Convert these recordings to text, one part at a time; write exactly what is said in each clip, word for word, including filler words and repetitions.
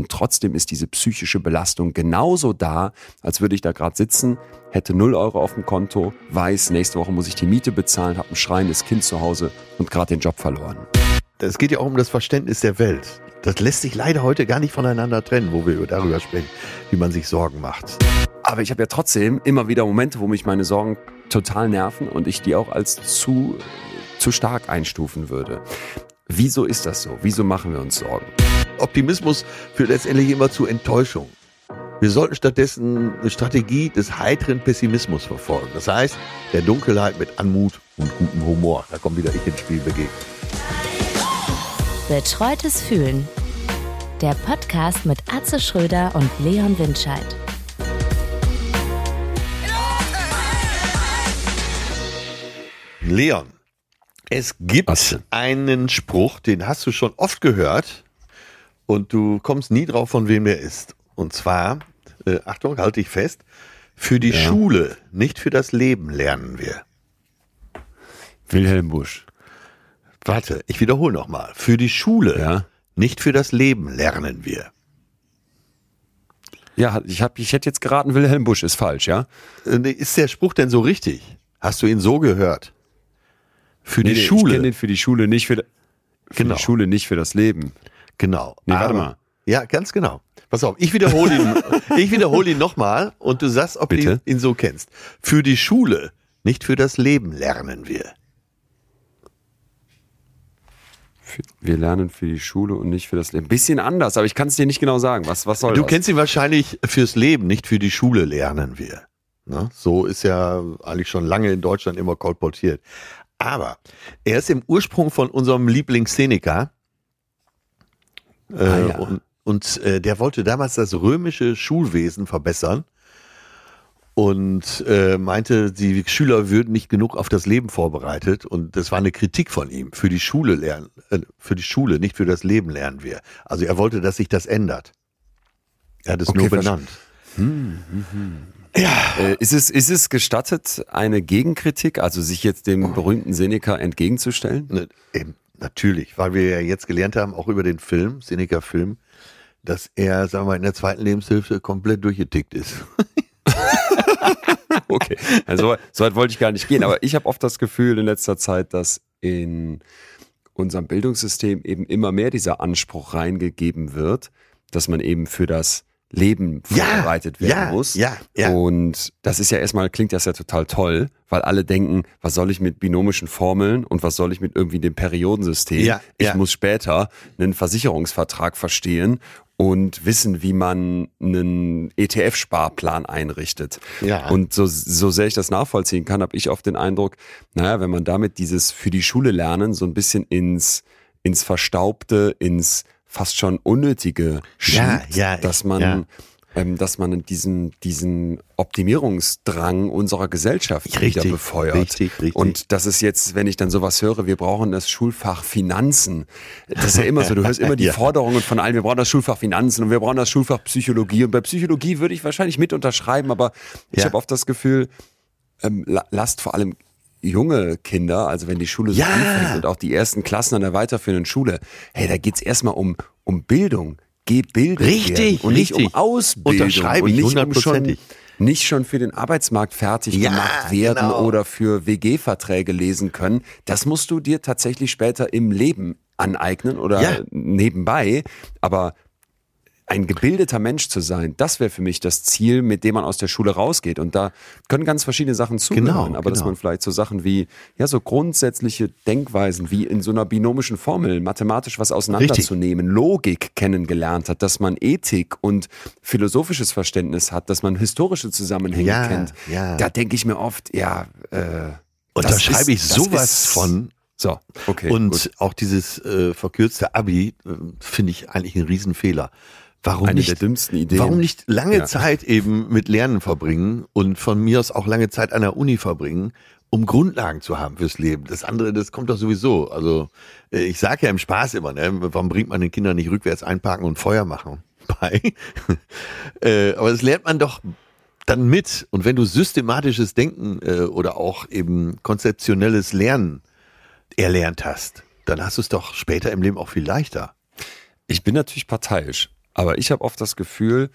Und trotzdem ist diese psychische Belastung genauso da, als würde ich da gerade sitzen, hätte null Euro auf dem Konto, weiß, nächste Woche muss ich die Miete bezahlen, habe ein schreiendes Kind zu Hause und gerade den Job verloren. Es geht ja auch um das Verständnis der Welt. Das lässt sich leider heute gar nicht voneinander trennen, wo wir darüber sprechen, wie man sich Sorgen macht. Aber ich habe ja trotzdem immer wieder Momente, wo mich meine Sorgen total nerven und ich die auch als zu, zu stark einstufen würde. Wieso ist das so? Wieso machen wir uns Sorgen? Optimismus führt letztendlich immer zu Enttäuschung. Wir sollten stattdessen eine Strategie des heiteren Pessimismus verfolgen. Das heißt, der Dunkelheit mit Anmut und gutem Humor. Da kommt wieder ich ins Spiel begegnen. Betreutes Fühlen. Der Podcast mit Atze Schröder und Leon Windscheid. Leon, es gibt Atze. einen Spruch, den hast du schon oft gehört und du kommst nie drauf, von wem der ist. Und zwar, äh, Achtung, halte dich fest, für die ja. Schule, nicht für das Leben lernen wir. Wilhelm Busch. Warte, ich wiederhole nochmal. Für die Schule, ja. nicht für das Leben lernen wir. Ja, ich, hab, ich hätte jetzt geraten, Wilhelm Busch ist falsch, ja? Ist der Spruch denn so richtig? Hast du ihn so gehört? Für nee, die nee, Schule. Ich kenne den für die Schule, nicht für, für genau. die Schule, nicht für das Leben. Genau. Nee, warte Aber, mal. Ja, ganz genau. Pass auf, ich wiederhole ihn, ich wiederhole ihn nochmal und du sagst, ob Bitte? du ihn so kennst. Für die Schule, nicht für das Leben lernen wir. Wir lernen für die Schule und nicht für das Leben. Bisschen anders, aber ich kann es dir nicht genau sagen. Was, was soll du das? Kennst ihn wahrscheinlich fürs Leben, nicht für die Schule lernen wir. Ne? So ist ja eigentlich schon lange in Deutschland immer kolportiert. Aber er ist im Ursprung von unserem Lieblings Seneca. Äh, ah, ja. Und, und äh, der wollte damals das römische Schulwesen verbessern und äh, meinte, die Schüler würden nicht genug auf das Leben vorbereitet, und das war eine Kritik von ihm. Für die Schule lernen, äh, für die Schule, nicht für das Leben lernen wir. Also er wollte, dass sich das ändert. Er hat es okay, nur benannt. Hm, hm, hm. Ja. Äh, ist es, ist es gestattet, eine Gegenkritik, also sich jetzt dem berühmten Seneca entgegenzustellen? Ne, eben, natürlich, weil wir ja jetzt gelernt haben, auch über den Film, Seneca-Film, dass er, sagen wir mal, in der zweiten Lebenshilfe komplett durchgetickt ist. Okay, also so weit wollte ich gar nicht gehen, aber ich habe oft das Gefühl in letzter Zeit, dass in unserem Bildungssystem eben immer mehr dieser Anspruch reingegeben wird, dass man eben für das Leben vorbereitet ja, werden ja, muss. Ja, ja. Und das ist ja erstmal, klingt das ja total toll, weil alle denken, was soll ich mit binomischen Formeln und was soll ich mit irgendwie dem Periodensystem? Ja, ich ja. muss später einen Versicherungsvertrag verstehen und wissen, wie man einen E T F-Sparplan einrichtet. Ja. Und so, so sehr ich das nachvollziehen kann, habe ich oft den Eindruck, naja, wenn man damit dieses für die Schule lernen so ein bisschen ins, ins Verstaubte, ins fast schon Unnötige schiebt, ja, ja, dass man, ja. ähm, dass man diesen, diesen Optimierungsdrang unserer Gesellschaft richtig, wieder befeuert. Richtig, richtig. Und das ist jetzt, wenn ich dann sowas höre, wir brauchen das Schulfach Finanzen. Das ist ja immer so, du hörst immer die ja. Forderungen von allen, wir brauchen das Schulfach Finanzen und wir brauchen das Schulfach Psychologie. Und bei Psychologie würde ich wahrscheinlich mit unterschreiben, aber ich ja. habe oft das Gefühl, ähm, lasst vor allem junge Kinder, also wenn die Schule so ja. anfängt und auch die ersten Klassen an der weiterführenden Schule, hey, da geht's erstmal um, um Bildung. Gebildet richtig, werden und richtig. nicht um Ausbildung. Unterschreibe ich, und nicht um schon, nicht schon für den Arbeitsmarkt fertig ja, gemacht werden genau. oder für W G-Verträge lesen können. Das musst du dir tatsächlich später im Leben aneignen oder ja. nebenbei, aber ein gebildeter Mensch zu sein, das wäre für mich das Ziel, mit dem man aus der Schule rausgeht. Und da können ganz verschiedene Sachen zugehören. Genau, aber genau. dass man vielleicht so Sachen wie, ja, so grundsätzliche Denkweisen, wie in so einer binomischen Formel, mathematisch was auseinanderzunehmen, Logik kennengelernt hat, dass man Ethik und philosophisches Verständnis hat, dass man historische Zusammenhänge ja, kennt. Ja. Da denke ich mir oft, ja, äh, und da schreibe ich sowas von. So, okay. Und gut. auch dieses äh, verkürzte Abi äh, finde ich eigentlich einen Riesenfehler. Warum Eine nicht, der dümmsten Ideen. Warum nicht lange ja. Zeit eben mit Lernen verbringen und von mir aus auch lange Zeit an der Uni verbringen, um Grundlagen zu haben fürs Leben? Das andere, das kommt doch sowieso. Also ich sage ja im Spaß immer, ne, warum bringt man den Kindern nicht rückwärts einparken und Feuer machen bei? Aber das lernt man doch dann mit. Und wenn du systematisches Denken oder auch eben konzeptionelles Lernen erlernt hast, dann hast du es doch später im Leben auch viel leichter. Ich bin natürlich parteiisch. Aber ich habe oft das Gefühl,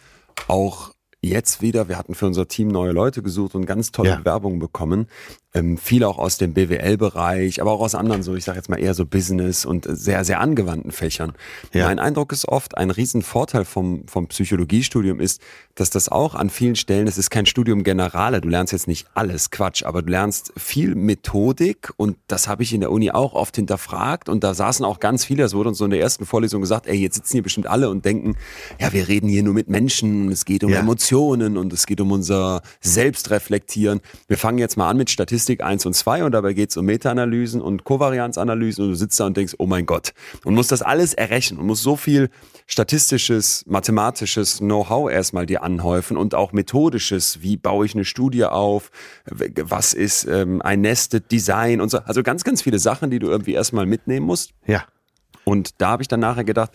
auch jetzt wieder, wir hatten für unser Team neue Leute gesucht und ganz tolle ja. Werbung bekommen. Ähm, viele auch aus dem B W L-Bereich, aber auch aus anderen, so ich sage jetzt mal eher so Business und sehr, sehr angewandten Fächern. Ja. Mein Eindruck ist oft, ein Riesenvorteil vom, vom Psychologiestudium ist, dass das auch an vielen Stellen, es ist kein Studium Generale, du lernst jetzt nicht alles, Quatsch, aber du lernst viel Methodik und das habe ich in der Uni auch oft hinterfragt und da saßen auch ganz viele, es wurde uns so in der ersten Vorlesung gesagt, ey, jetzt sitzen hier bestimmt alle und denken, ja, wir reden hier nur mit Menschen, es geht um ja. Emotionen. Und es geht um unser Selbstreflektieren. Wir fangen jetzt mal an mit Statistik eins und zwei und dabei geht es um Meta-Analysen und Kovarianz-Analysen und du sitzt da und denkst, oh mein Gott, und musst das alles errechnen und musst so viel statistisches, mathematisches Know-how erstmal dir anhäufen und auch methodisches, wie baue ich eine Studie auf, was ist ähm, ein Nested Design und so. Also ganz, ganz viele Sachen, die du irgendwie erstmal mitnehmen musst. Ja. Und da habe ich dann nachher gedacht,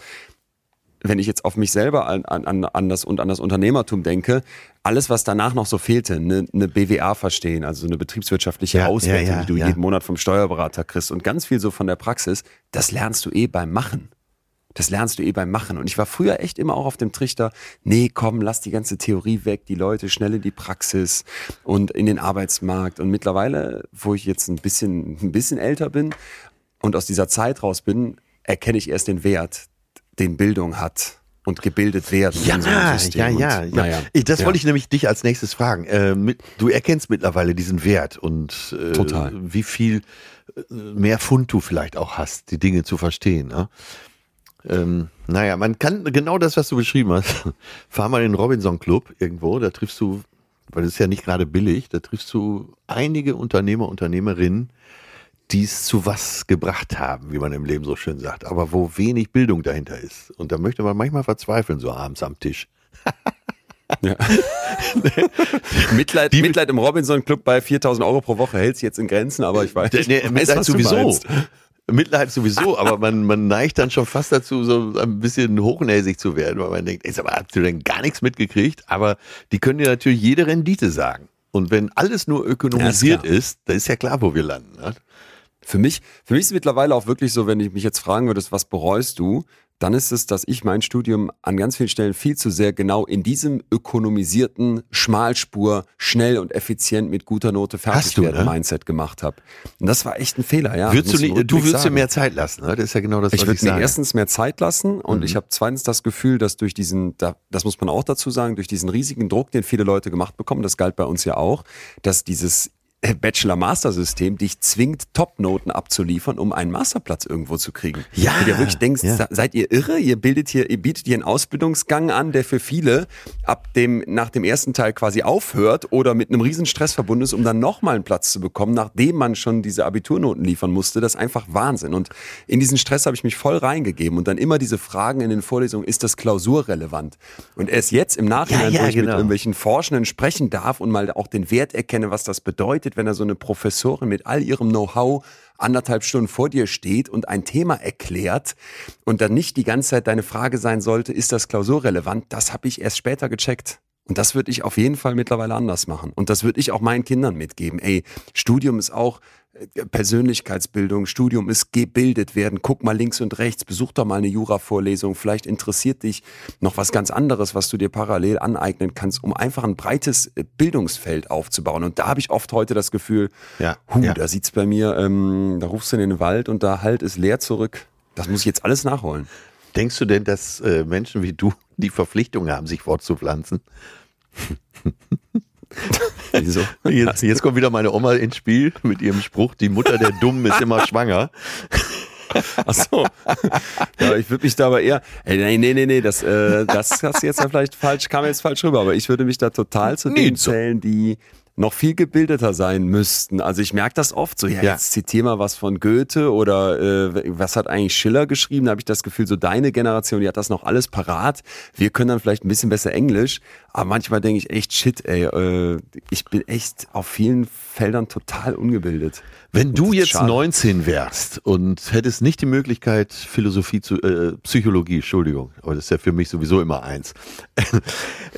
wenn ich jetzt auf mich selber an, an, an, das, und an das Unternehmertum denke, alles, was danach noch so fehlte, eine ne B W A verstehen, also eine betriebswirtschaftliche ja, Auswertung, ja, ja, die du ja. jeden Monat vom Steuerberater kriegst und ganz viel so von der Praxis, das lernst du eh beim Machen. Das lernst du eh beim Machen. Und ich war früher echt immer auch auf dem Trichter, nee, komm, lass die ganze Theorie weg, die Leute schnell in die Praxis und in den Arbeitsmarkt. Und mittlerweile, wo ich jetzt ein bisschen, ein bisschen älter bin und aus dieser Zeit raus bin, erkenne ich erst den Wert, den Bildung hat und gebildet werden. Ja, in so einem System. ja, ja. Und, ja. Naja, ich, das ja. wollte ich nämlich dich als nächstes fragen. Äh, mit, du erkennst mittlerweile diesen Wert und äh, Total. wie viel mehr Fund du vielleicht auch hast, die Dinge zu verstehen. Ne? Ähm, naja, man kann genau das, was du beschrieben hast. Fahr mal in den Robinson Club irgendwo, da triffst du, weil das ist ja nicht gerade billig, da triffst du einige Unternehmer, Unternehmerinnen, die es zu was gebracht haben, wie man im Leben so schön sagt, aber wo wenig Bildung dahinter ist. Und da möchte man manchmal verzweifeln, so abends am Tisch. Ja. Nee. Mitleid, die, Mitleid im Robinson-Club bei viertausend Euro pro Woche hält sich jetzt in Grenzen, aber ich weiß, nee, ich weiß Mitleid was sowieso. Du meinst. Mitleid sowieso, aber man, man neigt dann schon fast dazu, so ein bisschen hochnäsig zu werden, weil man denkt, ey, aber habt ihr denn gar nichts mitgekriegt? Aber die können dir natürlich jede Rendite sagen. Und wenn alles nur ökonomisiert ja, ist, ist, dann ist ja klar, wo wir landen. Ne? Für mich, für mich ist es mittlerweile auch wirklich so, wenn ich mich jetzt fragen würde, was bereust du, dann ist es, dass ich mein Studium an ganz vielen Stellen viel zu sehr genau in diesem ökonomisierten Schmalspur schnell und effizient mit guter Note fertig werden, ne? Mindset gemacht habe. Und das war echt ein Fehler, ja. Würdest du, nicht, du würdest sagen. dir mehr Zeit lassen, ne? Das ist ja genau das, was ich würde ich mir sage. erstens mehr Zeit lassen und mhm. ich habe zweitens das Gefühl, dass durch diesen, das muss man auch dazu sagen, durch diesen riesigen Druck, den viele Leute gemacht bekommen, das galt bei uns ja auch, dass dieses Bachelor-Master-System dich zwingt, Top-Noten abzuliefern, um einen Masterplatz irgendwo zu kriegen. Ja. Wenn du dir wirklich denkst, ja. seid ihr irre? Ihr bildet hier, ihr bietet hier einen Ausbildungsgang an, der für viele ab dem, nach dem ersten Teil quasi aufhört oder mit einem riesen Stress verbunden ist, um dann nochmal einen Platz zu bekommen, nachdem man schon diese Abiturnoten liefern musste. Das ist einfach Wahnsinn. Und in diesen Stress habe ich mich voll reingegeben und dann immer diese Fragen in den Vorlesungen, ist das klausurrelevant? Und erst jetzt im Nachhinein, ja, ja, wo ich genau. mit irgendwelchen Forschenden sprechen darf und mal auch den Wert erkenne, was das bedeutet, wenn da so eine Professorin mit all ihrem Know-how anderthalb Stunden vor dir steht und ein Thema erklärt und dann nicht die ganze Zeit deine Frage sein sollte, ist das klausurrelevant? Das habe ich erst später gecheckt. Und das würde ich auf jeden Fall mittlerweile anders machen. Und das würde ich auch meinen Kindern mitgeben. Ey, Studium ist auch Persönlichkeitsbildung, Studium ist gebildet werden, guck mal links und rechts, besuch doch mal eine Jura-Vorlesung, vielleicht interessiert dich noch was ganz anderes, was du dir parallel aneignen kannst, um einfach ein breites Bildungsfeld aufzubauen. Und da habe ich oft heute das Gefühl, ja, hu, ja. da sieht's bei mir, ähm, da rufst du in den Wald und da halt es leer zurück. Das muss ich jetzt alles nachholen. Denkst du denn, dass äh, Menschen wie du die Verpflichtung haben, sich fortzupflanzen? Wieso? Jetzt, jetzt kommt wieder meine Oma ins Spiel mit ihrem Spruch, die Mutter der Dummen ist immer schwanger. Ach so. Ja, ich würde mich da aber eher, ey, nee, nee, nee, das, äh, das hast du jetzt vielleicht falsch, kam jetzt falsch rüber, aber ich würde mich da total zu nee, denen so. zählen, die noch viel gebildeter sein müssten. Also ich merke das oft so, ja, ja. jetzt zitiere mal was von Goethe oder äh, was hat eigentlich Schiller geschrieben? Da habe ich das Gefühl, so deine Generation, die hat das noch alles parat. Wir können dann vielleicht ein bisschen besser Englisch, aber manchmal denke ich echt, shit, ey, äh, ich bin echt auf vielen Feldern total ungebildet. Wenn du jetzt schade. neunzehn wärst und hättest nicht die Möglichkeit, Philosophie zu, äh, Psychologie, Entschuldigung, aber das ist ja für mich sowieso immer eins,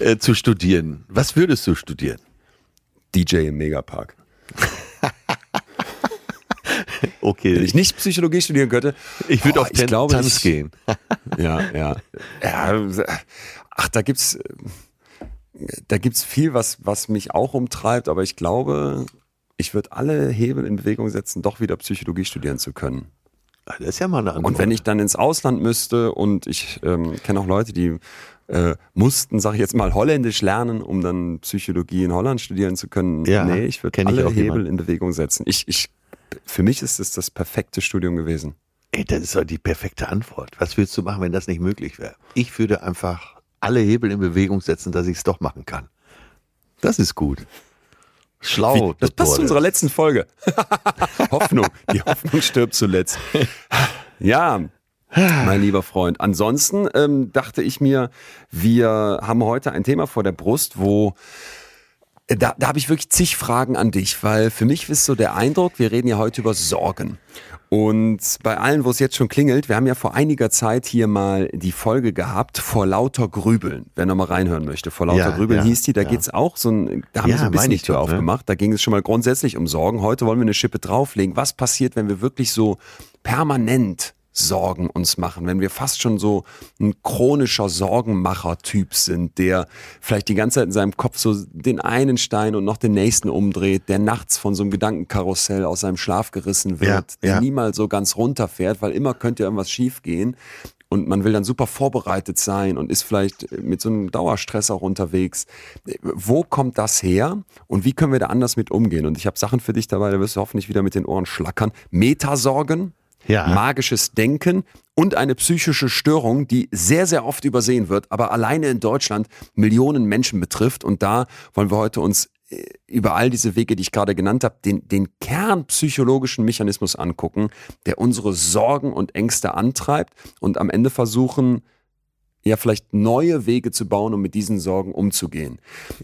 äh, zu studieren, was würdest du studieren? D J im Megapark. Okay. Wenn ich nicht Psychologie studieren könnte, ich würde oh, auf Tanz gehen. ja, ja. ja. Ach, da gibt's, da gibt's viel, was, was mich auch umtreibt, aber ich glaube, ich würde alle Hebel in Bewegung setzen, doch wieder Psychologie studieren zu können. Das ist ja mal eine Antwort. Und wenn ich dann ins Ausland müsste und ich ähm, kenne auch Leute, die äh, mussten, sag ich jetzt mal, Holländisch lernen, um dann Psychologie in Holland studieren zu können. Ja, nee, ich würde alle Hebel jemanden. in Bewegung setzen. Ich, ich, für mich ist es das perfekte Studium gewesen. Ey, das ist doch die perfekte Antwort. Was würdest du machen, wenn das nicht möglich wäre? Ich würde einfach alle Hebel in Bewegung setzen, dass ich es doch machen kann. Das ist gut. Schlau. Wie, das passt zu unserer letzten Folge. Hoffnung. Die Hoffnung stirbt zuletzt. Ja, mein lieber Freund. Ansonsten ähm, dachte ich mir, wir haben heute ein Thema vor der Brust, wo Da, da habe ich wirklich zig Fragen an dich, weil für mich ist so der Eindruck, wir reden ja heute über Sorgen. Und bei allen, wo es jetzt schon klingelt, wir haben ja vor einiger Zeit hier mal die Folge gehabt, vor lauter Grübeln, wer noch mal reinhören möchte. Vor lauter ja, Grübeln ja, hieß die, da ja. geht's auch so ein, da haben wir ja, so ein bisschen die Tür aufgemacht, da ging es schon mal grundsätzlich um Sorgen. Heute wollen wir eine Schippe drauflegen. Was passiert, wenn wir wirklich so permanent Sorgen uns machen, wenn wir fast schon so ein chronischer Sorgenmacher-Typ sind, der vielleicht die ganze Zeit in seinem Kopf so den einen Stein und noch den nächsten umdreht, der nachts von so einem Gedankenkarussell aus seinem Schlaf gerissen wird, ja, der ja. niemals so ganz runterfährt, weil immer könnte ja irgendwas schief gehen und man will dann super vorbereitet sein und ist vielleicht mit so einem Dauerstress auch unterwegs. Wo kommt das her und wie können wir da anders mit umgehen? Und ich habe Sachen für dich dabei, da wirst du hoffentlich wieder mit den Ohren schlackern. Metasorgen. Ja. Magisches Denken und eine psychische Störung, die sehr, sehr oft übersehen wird, aber alleine in Deutschland Millionen Menschen betrifft. Und da wollen wir heute uns über all diese Wege, die ich gerade genannt habe, den, den kernpsychologischen Mechanismus angucken, der unsere Sorgen und Ängste antreibt und am Ende versuchen, ja vielleicht neue Wege zu bauen, um mit diesen Sorgen umzugehen.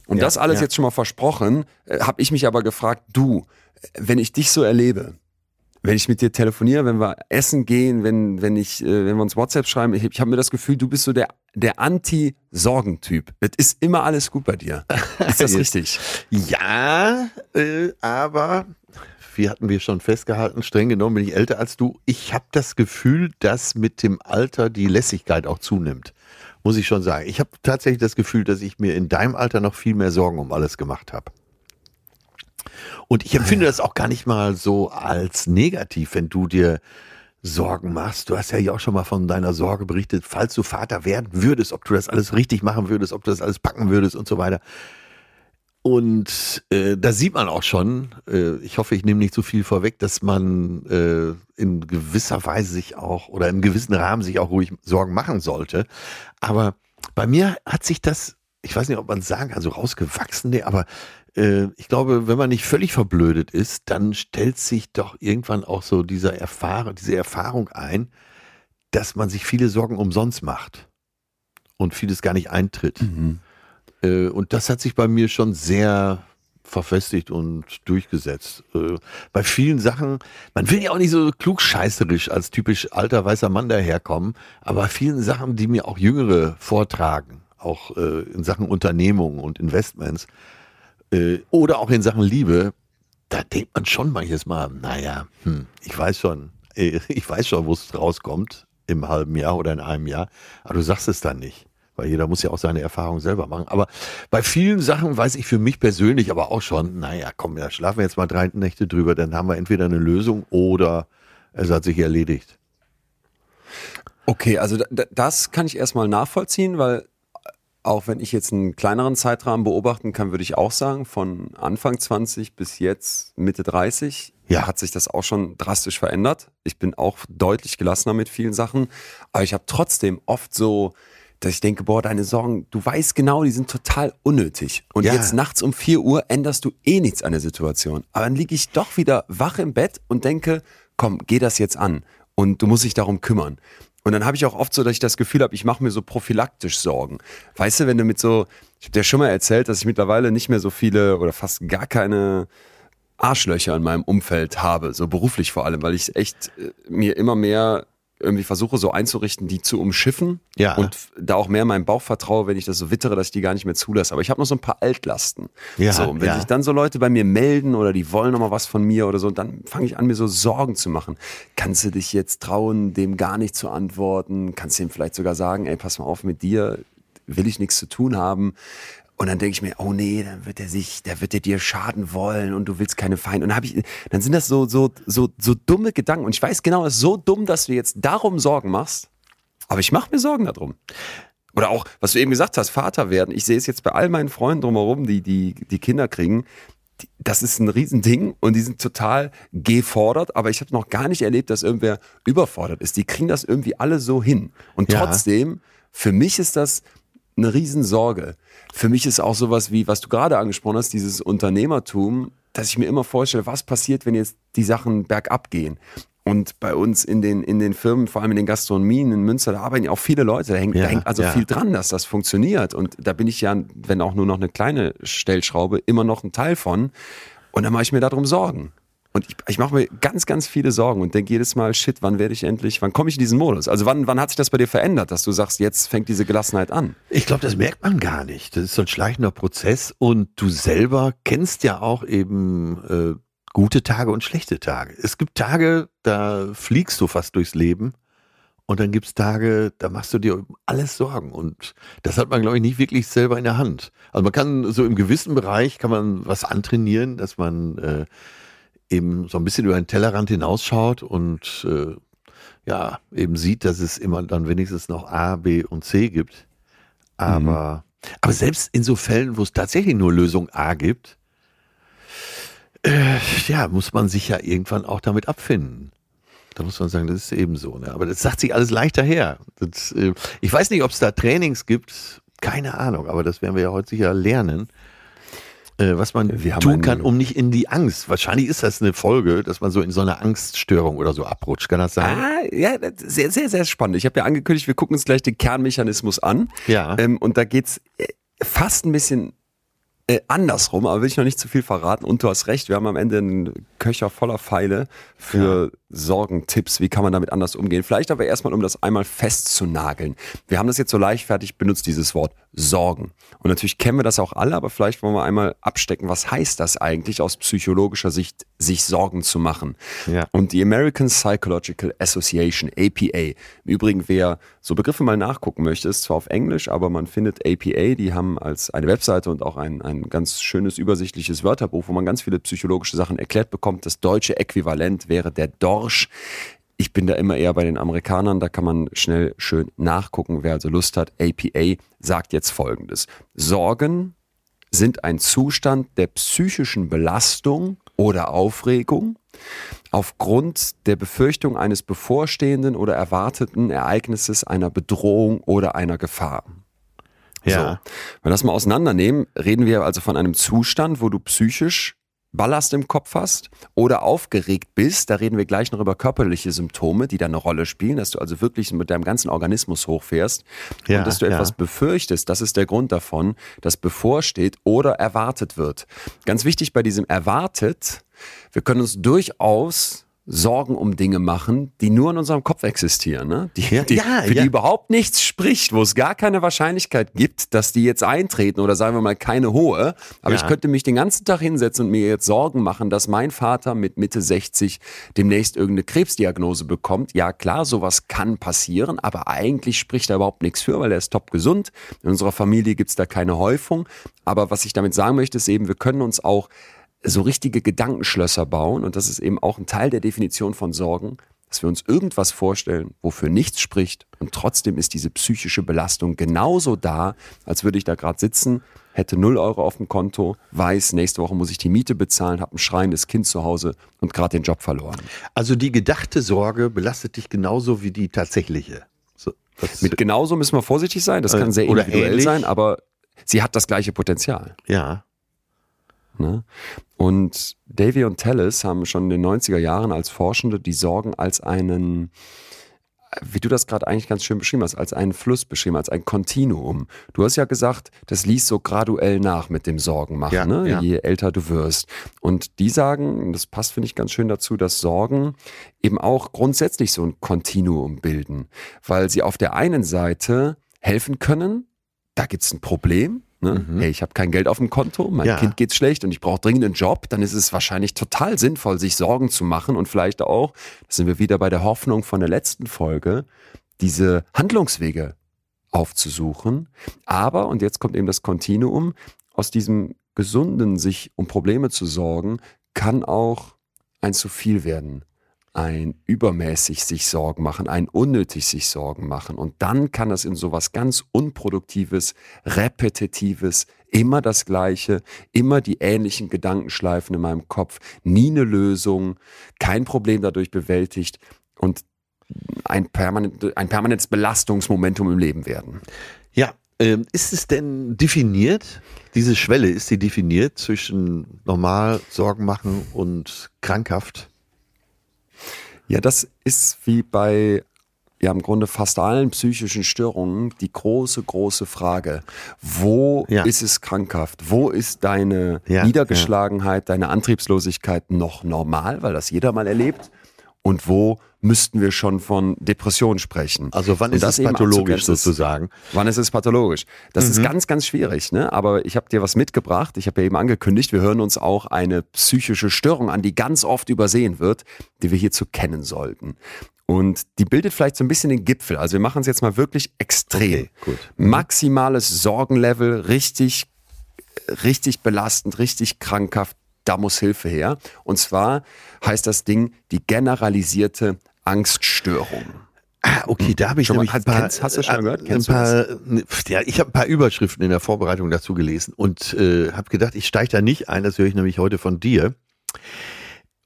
Und ja, das alles ja. jetzt schon mal versprochen, habe ich mich aber gefragt, du, wenn ich dich so erlebe, wenn ich mit dir telefoniere, wenn wir essen gehen, wenn, wenn, ich, äh, wenn wir uns WhatsApp schreiben, ich, ich habe mir das Gefühl, du bist so der, der Anti-Sorgen-Typ. Es ist immer alles gut bei dir. Ist das richtig? Ja, äh, aber wie hatten wir schon festgehalten, streng genommen bin ich älter als du. Ich habe das Gefühl, dass mit dem Alter die Lässigkeit auch zunimmt. Muss ich schon sagen. Ich habe tatsächlich das Gefühl, dass ich mir in deinem Alter noch viel mehr Sorgen um alles gemacht habe. Und ich empfinde das auch gar nicht mal so als negativ, wenn du dir Sorgen machst. Du hast ja hier auch schon mal von deiner Sorge berichtet, falls du Vater werden würdest, ob du das alles richtig machen würdest, ob du das alles packen würdest und so weiter. Und äh, da sieht man auch schon, äh, ich hoffe, ich nehme nicht zu viel vorweg, dass man äh, in gewisser Weise sich auch oder im gewissen Rahmen sich auch ruhig Sorgen machen sollte. Aber bei mir hat sich das, ich weiß nicht, ob man sagen kann, so rausgewachsen, nee, aber ich glaube, wenn man nicht völlig verblödet ist, dann stellt sich doch irgendwann auch so dieser Erfahr- diese Erfahrung ein, dass man sich viele Sorgen umsonst macht und vieles gar nicht eintritt. Mhm. Und das hat sich bei mir schon sehr verfestigt und durchgesetzt. Bei vielen Sachen, man will ja auch nicht so klugscheißerisch als typisch alter weißer Mann daherkommen, aber bei vielen Sachen, die mir auch Jüngere vortragen, auch in Sachen Unternehmungen und Investments, oder auch in Sachen Liebe, da denkt man schon manches Mal, naja, hm, ich weiß schon, ich weiß schon, wo es rauskommt im halben Jahr oder in einem Jahr, aber du sagst es dann nicht, weil jeder muss ja auch seine Erfahrung selber machen. Aber bei vielen Sachen weiß ich für mich persönlich aber auch schon, naja, komm, da schlafen wir jetzt mal drei Nächte drüber, dann haben wir entweder eine Lösung oder es hat sich erledigt. Okay, also d- das kann ich erstmal nachvollziehen, weil auch wenn ich jetzt einen kleineren Zeitrahmen beobachten kann, würde ich auch sagen, von Anfang zwanzig bis jetzt Mitte dreißig ja. hat sich das auch schon drastisch verändert. Ich bin auch deutlich gelassener mit vielen Sachen, aber ich habe trotzdem oft so, dass ich denke, boah, deine Sorgen, du weißt genau, die sind total unnötig. Und ja. jetzt nachts um vier Uhr änderst du eh nichts an der Situation. Aber dann liege ich doch wieder wach im Bett und denke, komm, geh das jetzt an und du musst dich darum kümmern. Und dann habe ich auch oft so, dass ich das Gefühl habe, ich mache mir so prophylaktisch Sorgen. Weißt du, wenn du mit so, ich habe dir schon mal erzählt, dass ich mittlerweile nicht mehr so viele oder fast gar keine Arschlöcher in meinem Umfeld habe, so beruflich vor allem, weil ich echt äh, mir immer mehr irgendwie versuche so einzurichten, die zu umschiffen, ja, und da auch mehr meinem Bauch vertraue, wenn ich das so wittere, dass ich die gar nicht mehr zulasse. Aber ich habe noch so ein paar Altlasten. Ja, so, und wenn ja. sich dann so Leute bei mir melden oder die wollen nochmal was von mir oder so, dann fange ich an, mir so Sorgen zu machen. Kannst du dich jetzt trauen, dem gar nicht zu antworten? Kannst du ihm vielleicht sogar sagen, ey, pass mal auf, mit dir will ich nichts zu tun haben? Und dann denke ich mir, oh nee, dann wird er sich, der wird er dir schaden wollen und du willst keine Feinde. Und dann, hab ich, dann sind das so, so, so, so dumme Gedanken. Und ich weiß genau, das ist so dumm, dass du jetzt darum Sorgen machst. Aber ich mache mir Sorgen darum. Oder auch, was du eben gesagt hast, Vater werden. Ich sehe es jetzt bei all meinen Freunden drumherum, die, die, die Kinder kriegen. Das ist ein Riesending und die sind total gefordert, aber ich habe noch gar nicht erlebt, dass irgendwer überfordert ist. Die kriegen das irgendwie alle so hin. Und ja. trotzdem, für mich ist das eine Riesensorge. Für mich ist auch sowas wie, was du gerade angesprochen hast, dieses Unternehmertum, dass ich mir immer vorstelle, was passiert, wenn jetzt die Sachen bergab gehen. Und bei uns in den, in den Firmen, vor allem in den Gastronomien in Münster, da arbeiten ja auch viele Leute. Da hängt, ja, da hängt also ja. viel dran, dass das funktioniert. Und da bin ich ja, wenn auch nur noch eine kleine Stellschraube, immer noch ein Teil von. Und dann mache ich mir darum Sorgen. Und ich, ich mache mir ganz, ganz viele Sorgen und denke jedes Mal, shit, wann werde ich endlich, wann komme ich in diesen Modus? Also wann, wann hat sich das bei dir verändert, dass du sagst, jetzt fängt diese Gelassenheit an? Ich glaube, das merkt man gar nicht. Das ist so ein schleichender Prozess und du selber kennst ja auch eben äh, gute Tage und schlechte Tage. Es gibt Tage, da fliegst du fast durchs Leben und dann gibt es Tage, da machst du dir um alles Sorgen und das hat man, glaube ich, nicht wirklich selber in der Hand. Also man kann so im gewissen Bereich, kann man was antrainieren, dass man äh, eben so ein bisschen über den Tellerrand hinausschaut und äh, ja, eben sieht, dass es immer dann wenigstens noch A, B und C gibt. Aber, mhm. aber selbst in so Fällen, wo es tatsächlich nur Lösung A gibt, äh, ja, muss man sich ja irgendwann auch damit abfinden. Da muss man sagen, das ist eben so. Ne? Aber das sagt sich alles leicht daher. Das, äh, ich weiß nicht, ob es da Trainings gibt, keine Ahnung, aber das werden wir ja heute sicher lernen. Was man tun kann, um nicht in die Angst. Wahrscheinlich ist das eine Folge, dass man so in so eine Angststörung oder so abrutscht. Kann das sein? Ah, ja, sehr, sehr, sehr spannend. Ich habe ja angekündigt, wir gucken uns gleich den Kernmechanismus an. Ja. Ähm, und da geht's fast ein bisschen äh, andersrum, aber will ich noch nicht zu viel verraten. Und du hast recht, wir haben am Ende einen Köcher voller Pfeile für ja. Sorgentipps. Wie kann man damit anders umgehen? Vielleicht aber erstmal, um das einmal festzunageln. Wir haben das jetzt so leichtfertig benutzt, dieses Wort Sorgen. Und natürlich kennen wir das auch alle, aber vielleicht wollen wir einmal abstecken, was heißt das eigentlich aus psychologischer Sicht, sich Sorgen zu machen? Ja. Und die American Psychological Association, A P A, im Übrigen, wer so Begriffe mal nachgucken möchte, ist zwar auf Englisch, aber man findet A P A, die haben als eine Webseite und auch ein, ein ganz schönes übersichtliches Wörterbuch, wo man ganz viele psychologische Sachen erklärt bekommt. Das deutsche Äquivalent wäre der Dorsch. Ich bin da immer eher bei den Amerikanern, da kann man schnell schön nachgucken, wer also Lust hat. A P A sagt jetzt Folgendes. Sorgen sind ein Zustand der psychischen Belastung oder Aufregung aufgrund der Befürchtung eines bevorstehenden oder erwarteten Ereignisses, einer Bedrohung oder einer Gefahr. Ja. So. Wenn wir das mal auseinandernehmen, reden wir also von einem Zustand, wo du psychisch Ballast im Kopf hast oder aufgeregt bist, da reden wir gleich noch über körperliche Symptome, die da eine Rolle spielen, dass du also wirklich mit deinem ganzen Organismus hochfährst ja, und dass du ja. etwas befürchtest, das ist der Grund davon, dass bevorsteht oder erwartet wird. Ganz wichtig bei diesem erwartet, wir können uns durchaus Sorgen um Dinge machen, die nur in unserem Kopf existieren, ne? Die, ja, die, ja, für ja. die überhaupt nichts spricht, wo es gar keine Wahrscheinlichkeit gibt, dass die jetzt eintreten oder sagen wir mal keine hohe. Aber ja. ich könnte mich den ganzen Tag hinsetzen und mir jetzt Sorgen machen, dass mein Vater mit Mitte sechzig demnächst irgendeine Krebsdiagnose bekommt. Ja klar, sowas kann passieren, aber eigentlich spricht da überhaupt nichts für, weil er ist top gesund. In unserer Familie gibt es da keine Häufung. Aber was ich damit sagen möchte, ist eben, wir können uns auch so richtige Gedankenschlösser bauen und das ist eben auch ein Teil der Definition von Sorgen, dass wir uns irgendwas vorstellen, wofür nichts spricht und trotzdem ist diese psychische Belastung genauso da, als würde ich da gerade sitzen, hätte null Euro auf dem Konto, weiß, nächste Woche muss ich die Miete bezahlen, habe ein schreiendes Kind zu Hause und gerade den Job verloren. Also die gedachte Sorge belastet dich genauso wie die tatsächliche? So, mit genauso müssen wir vorsichtig sein, das kann sehr individuell sein, aber sie hat das gleiche Potenzial. Ja. Ne? Und Davy und Tellis haben schon in den neunziger Jahren als Forschende die Sorgen als einen wie du das gerade eigentlich ganz schön beschrieben hast, als einen Fluss beschrieben, als ein Kontinuum. Du hast ja gesagt, das liest so graduell nach mit dem Sorgen machen, ja, ne? Ja. Je älter du wirst. Und die sagen, das passt, finde ich, ganz schön dazu, dass Sorgen eben auch grundsätzlich so ein Kontinuum bilden, weil sie auf der einen Seite helfen können, da gibt es ein Problem, ne? Mhm. Hey, ich habe kein Geld auf dem Konto, mein ja. Kind geht's schlecht und ich brauche dringend einen Job, dann ist es wahrscheinlich total sinnvoll, sich Sorgen zu machen und vielleicht auch, da sind wir wieder bei der Hoffnung von der letzten Folge, diese Handlungswege aufzusuchen. Aber, und jetzt kommt eben das Kontinuum, aus diesem gesunden, sich um Probleme zu sorgen, kann auch ein zu viel werden. Ein übermäßig sich Sorgen machen, ein unnötig sich Sorgen machen. Und dann kann das in sowas ganz Unproduktives, Repetitives, immer das Gleiche, immer die ähnlichen Gedankenschleifen in meinem Kopf, nie eine Lösung, kein Problem dadurch bewältigt und ein, permanent, ein permanentes Belastungsmomentum im Leben werden. Ja, ähm, ist es denn definiert, diese Schwelle, ist die definiert zwischen normal Sorgen machen und krankhaft? Ja, das ist wie bei ja im Grunde fast allen psychischen Störungen die große, große Frage. Wo ja. ist es krankhaft? Wo ist deine ja, Niedergeschlagenheit, ja. deine Antriebslosigkeit noch normal, weil das jeder mal erlebt? Und wo müssten wir schon von Depression sprechen? Also wann ist es pathologisch sozusagen? Wann ist es pathologisch? Das mhm. ist ganz, ganz schwierig, ne? Aber ich habe dir was mitgebracht. Ich habe ja eben angekündigt, wir hören uns auch eine psychische Störung an, die ganz oft übersehen wird, die wir hierzu kennen sollten. Und die bildet vielleicht so ein bisschen den Gipfel. Also wir machen es jetzt mal wirklich extrem. Okay, gut. Maximales Sorgenlevel, richtig, richtig belastend, richtig krankhaft. Da muss Hilfe her. Und zwar heißt das Ding die generalisierte Angststörung. Ah, okay, da habe ich schon nämlich mal, ein paar, kennst, hast du schon äh, gehört? Ein paar, ja, ich habe ein paar Überschriften in der Vorbereitung dazu gelesen und äh, habe gedacht, ich steige da nicht ein, das höre ich nämlich heute von dir.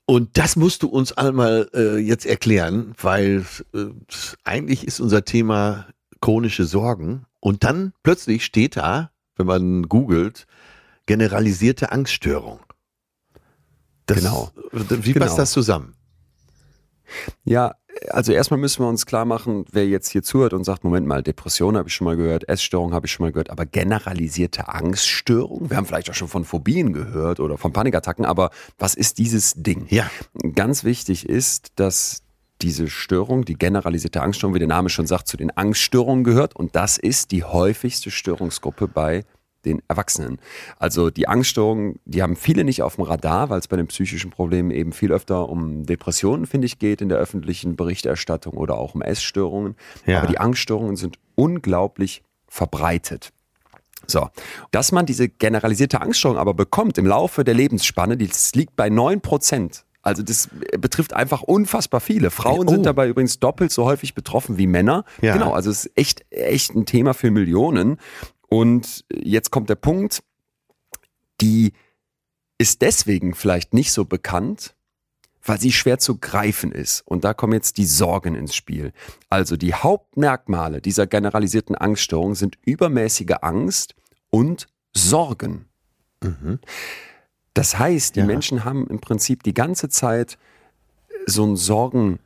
Und das musst du uns einmal äh, jetzt erklären, weil äh, eigentlich ist unser Thema chronische Sorgen und dann plötzlich steht da, wenn man googelt, generalisierte Angststörung. Das, genau. Wie passt genau. das zusammen? Ja, also erstmal müssen wir uns klar machen, wer jetzt hier zuhört und sagt, Moment mal, Depression habe ich schon mal gehört, Essstörung habe ich schon mal gehört, aber generalisierte Angststörung? Wir haben vielleicht auch schon von Phobien gehört oder von Panikattacken, aber was ist dieses Ding? Ja. Ganz wichtig ist, dass diese Störung, die generalisierte Angststörung, wie der Name schon sagt, zu den Angststörungen gehört und das ist die häufigste Störungsgruppe bei den Erwachsenen. Also die Angststörungen, die haben viele nicht auf dem Radar, weil es bei den psychischen Problemen eben viel öfter um Depressionen, finde ich, geht in der öffentlichen Berichterstattung oder auch um Essstörungen. Ja. Aber die Angststörungen sind unglaublich verbreitet. So, dass man diese generalisierte Angststörung aber bekommt im Laufe der Lebensspanne, das liegt bei neun Prozent. Also das betrifft einfach unfassbar viele. Frauen oh. sind dabei übrigens doppelt so häufig betroffen wie Männer. Ja. Genau, also es ist echt, echt ein Thema für Millionen. Und jetzt kommt der Punkt, die ist deswegen vielleicht nicht so bekannt, weil sie schwer zu greifen ist. Und da kommen jetzt die Sorgen ins Spiel. Also die Hauptmerkmale dieser generalisierten Angststörung sind übermäßige Angst und Sorgen. Mhm. Das heißt, die ja. Menschen haben im Prinzip die ganze Zeit so ein Sorgen,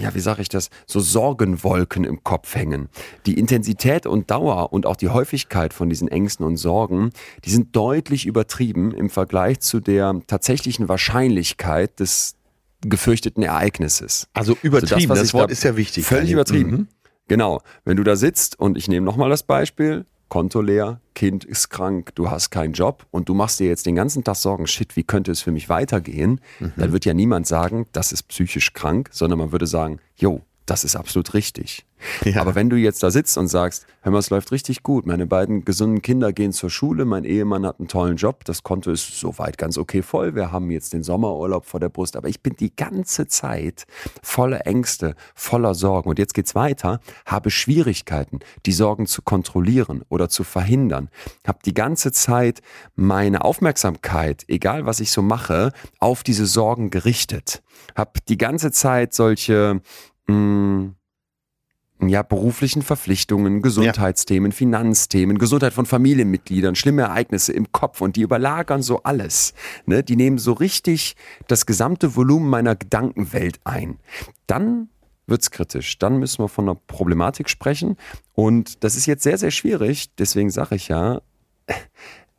ja, wie sage ich das, so Sorgenwolken im Kopf hängen. Die Intensität und Dauer und auch die Häufigkeit von diesen Ängsten und Sorgen, die sind deutlich übertrieben im Vergleich zu der tatsächlichen Wahrscheinlichkeit des gefürchteten Ereignisses. Also übertrieben, also das, das Wort da, ist ja wichtig. Völlig übertrieben, mhm. genau. Wenn du da sitzt und ich nehme nochmal das Beispiel, Konto leer, Kind ist krank, du hast keinen Job und du machst dir jetzt den ganzen Tag Sorgen, shit, wie könnte es für mich weitergehen? Mhm. Dann wird ja niemand sagen, das ist psychisch krank, sondern man würde sagen, jo, das ist absolut richtig. Ja. Aber wenn du jetzt da sitzt und sagst, hör mal, es läuft richtig gut, meine beiden gesunden Kinder gehen zur Schule, mein Ehemann hat einen tollen Job, das Konto ist soweit ganz okay voll, wir haben jetzt den Sommerurlaub vor der Brust, aber ich bin die ganze Zeit voller Ängste, voller Sorgen und jetzt geht's weiter, habe Schwierigkeiten, die Sorgen zu kontrollieren oder zu verhindern, habe die ganze Zeit meine Aufmerksamkeit, egal was ich so mache, auf diese Sorgen gerichtet, habe die ganze Zeit solche ja, beruflichen Verpflichtungen, Gesundheitsthemen, ja. Finanzthemen, Gesundheit von Familienmitgliedern, schlimme Ereignisse im Kopf und die überlagern so alles. Ne? Die nehmen so richtig das gesamte Volumen meiner Gedankenwelt ein. Dann wird es kritisch. Dann müssen wir von einer Problematik sprechen. Und das ist jetzt sehr, sehr schwierig. Deswegen sage ich ja,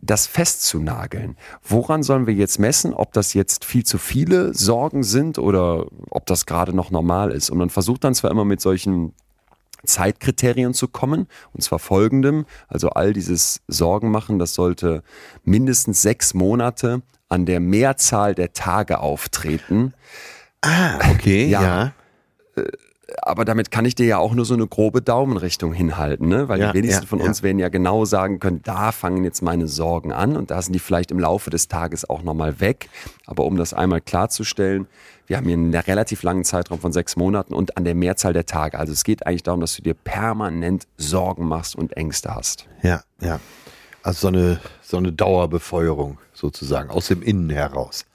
das festzunageln. Woran sollen wir jetzt messen, ob das jetzt viel zu viele Sorgen sind oder ob das gerade noch normal ist? Und man versucht dann zwar immer mit solchen Zeitkriterien zu kommen, und zwar folgendem, also all dieses Sorgenmachen, das sollte mindestens sechs Monate an der Mehrzahl der Tage auftreten. Ah, okay, ja. ja. Aber damit kann ich dir ja auch nur so eine grobe Daumenrichtung hinhalten, ne? Weil ja, die wenigsten ja, von uns ja. werden ja genau sagen können, da fangen jetzt meine Sorgen an und da sind die vielleicht im Laufe des Tages auch nochmal weg. Aber um das einmal klarzustellen, wir haben hier einen relativ langen Zeitraum von sechs Monaten und an der Mehrzahl der Tage. Also es geht eigentlich darum, dass du dir permanent Sorgen machst und Ängste hast. Ja, ja. Also so eine, so eine Dauerbefeuerung sozusagen, aus dem Innen heraus.